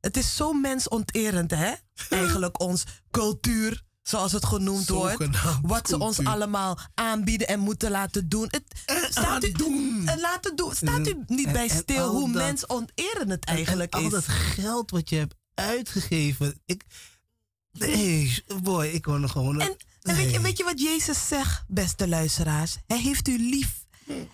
het is zo mensonterend hè eigenlijk ons cultuur zoals het genoemd Zogenaamd wordt. Wat cultuur. Ze ons allemaal aanbieden en moeten laten doen. Het, en, staat u, doen. En laten doen. Staat u niet en, bij stil en hoe mensonterend het eigenlijk en, en is. Al dat geld wat je hebt uitgegeven. Ik, nee, boy, ik hoor nog gewoon... En, nee. en weet, je, weet je wat Jezus zegt, beste luisteraars? Hij heeft u lief.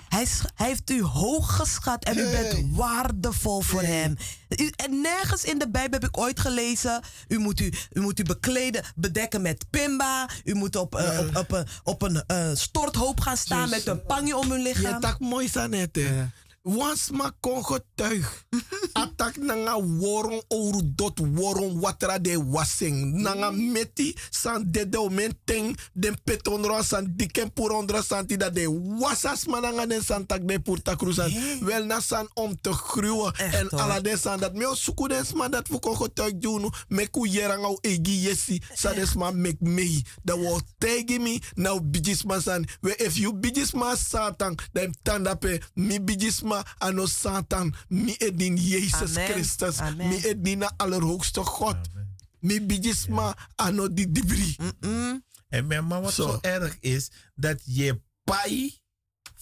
Hij, hij heeft u hoog geschat en u bent waardevol voor hem. U, en nergens in de Bijbel heb ik ooit gelezen... U moet u, u, moet u bekleden, bedekken met pimba. U moet op, uh, op, op, op, op een uh, storthoop gaan staan met een panje om uw lichaam. Ja, dat mooi sanette. Was maar kon getuig. Atak nanga woron oru dot woron watra de wasing. Nanga meti san dedo menteng den petonro san diken purondra santi dat de wasas mananga den santak de purta cruzan. Wel na san om te gruwen en alade san dat me o suku den sma dat we kon getuig doen. Me ku jerang au egi yesi san den sma mek mei. Dat wo tegi mi nou bijisma san. We if you bijisma satan den tandape mi bijisma ano Satan, mi edin Jezus Amen. Christus, Amen. Mi edin na allerhoogste God. Amen. Mi bijisma ano di dibri. Mm-mm. En maar wat so. Zo erg is, dat je pai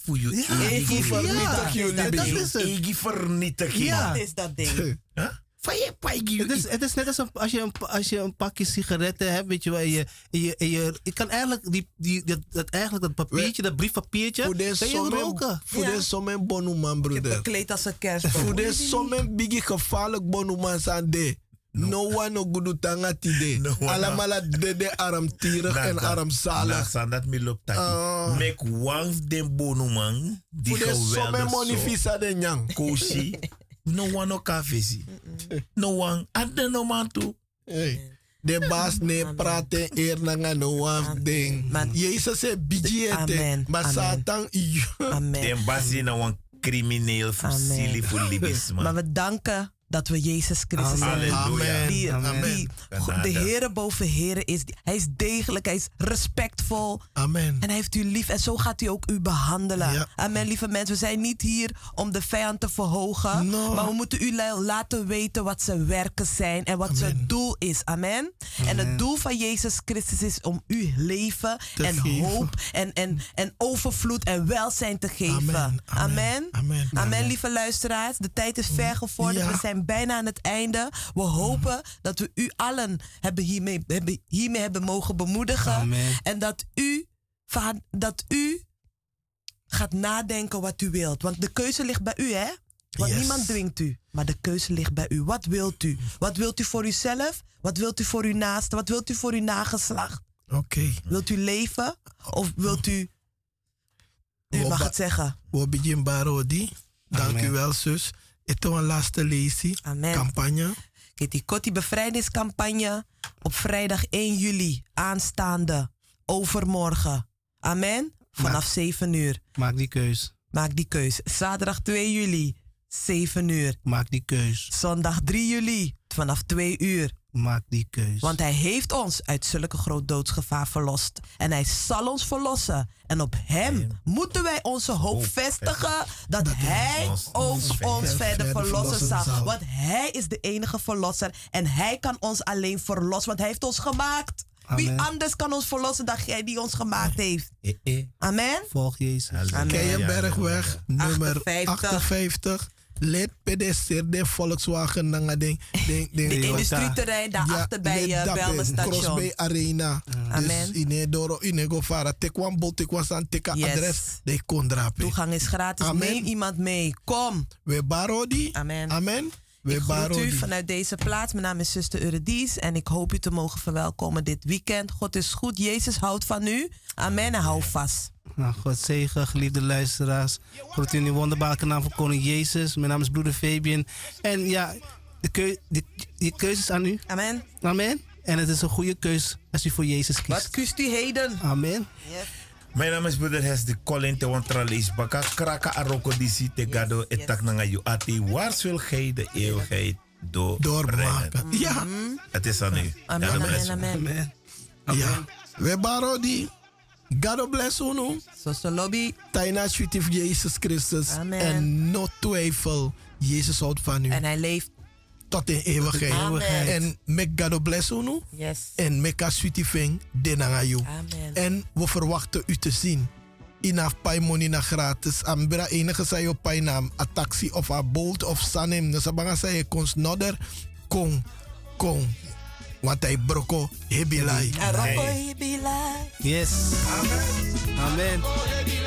voor je eigen vernietiging. Dat is het. Eigen vernietiging. Ja, dat is dat ding. Huh? Het is, het is net als een, als, je een, als je een pakje sigaretten hebt, weet je wel, en je, en je, en je, je kan eigenlijk, die, die, dat, dat, eigenlijk dat papiertje, dat briefpapiertje, kan je roken. Voor de sommen bonuman, broeder. Je bekleed als een kerstboom. Voor de sommen biggie gevaarlijk bonuman zijn de. No one no good tanga tide. Allemaal dede armtierig en armzalig. Dat me loopt dat. Make one den bonuman die geweldig zo. Voor de sommen monifisa den yang. Koshi. No one no kafesi. No one ander no man toe. De baas nee praten eer nanga no one ding. Jezus zei bijete, maar Satan i. De baas is nou een crimineel voor silly voor libisme. Maar we danken dat we Jezus Christus hebben. Amen. Die, Amen. Die, Amen. De Heere boven Heere is. Hij is degelijk, hij is respectvol. Amen. En hij heeft u lief. En zo gaat hij ook u behandelen. Ja. Amen, lieve mensen. We zijn niet hier om de vijand te verhogen. No. Maar we moeten u laten weten wat zijn werken zijn. En wat Amen. Zijn doel is. Amen. Amen. En het doel van Jezus Christus is om u leven te en geven. Hoop en, en, en overvloed en welzijn te geven. Amen. Amen. Amen. Amen. Amen. Amen, lieve luisteraars. De tijd is ver gevorderd. Ja. We zijn bijna aan het einde. We hopen dat we u allen hebben hiermee, hebben, hiermee hebben mogen bemoedigen. Amen. En dat u, dat u gaat nadenken wat u wilt. Want de keuze ligt bij u, hè? Want yes. niemand dwingt u. Maar de keuze ligt bij u. Wat wilt u? Wat wilt u voor uzelf? Wat wilt u voor uw naaste? Wat wilt u voor uw nageslacht? Oké. Okay. Wilt u leven? Of wilt u... U mag het zeggen. Dank u wel, zus. Het is een laatste lezing, campagne. Keti Koti bevrijdingscampagne op vrijdag één juli, aanstaande, overmorgen. Amen, vanaf maak, zeven uur. Maak die keus. Maak die keus. Zaterdag twee juli, zeven uur. Maak die keus. Zondag drie juli, vanaf twee uur. Maak die keus. Want hij heeft ons uit zulke groot doodsgevaar verlost. En hij zal ons verlossen. En op hem Amen. Moeten wij onze hoop oh, vestigen. Dat, dat hij ons, ons, ons, ons verder verlossen zal. zal. Want hij is de enige verlosser. En hij kan ons alleen verlossen. Want hij heeft ons gemaakt. Amen. Wie anders kan ons verlossen dan hij die ons gemaakt heeft. Amen. Volg Jezus. Keienbergweg, nummer achtenvijftig. Lid pedestriër de Volkswagen nanga ding ding ding. De industrieterrein daarachter bij je Belmestation. Cross Bay Arena. Amen. Dus ine doro ine go fara. Tekwan bol tekwan san teka adres de kondrape. Toegang is gratis. Neem iemand mee. Kom. We barodi. Amen. Amen. We ik groet u vanuit deze plaats. Mijn naam is zuster Eurydice en ik hoop u te mogen verwelkomen dit weekend. God is goed. Jezus houdt van u. Amen en hou vast. Nou, God zegen, geliefde luisteraars. Groet u in uw wonderbare naam van Koning Jezus. Mijn naam is broeder Fabian. En ja, de, keu de, de keuze is aan u. Amen. Amen. En het is een goede keus als u voor Jezus kiest. Wat kiest u heden? Amen. Yep. Mijn naam is broeder Hesde Colin te wantralees baka kraka aroko disi tegado yes, etak yes. nanga yu ati waar zul gij de eeuwigheid do doorbrengen. Ja. Mm. Het is aan u. Amen, ja, amen, amen. Amen. Amen. Ja. We barodi. God bless you. Zoals lobby. Taina sweetie van Jezus Christus. Amen. En no twijfel. Jezus houdt van u. En hij leeft. Tot in eeuwigheid. Amen. En make God bless you. Yes. En make a sweetie thing. Amen. En we verwachten u te zien. Inaf paimoni na gratis. Ambra enige zij op painam. A taxi of a bolt of sanem. Nasabanga zij kons nodder. Kong. Kong. Want hij broko hebilai. Broko hebilai. Yes. Amen. Amen.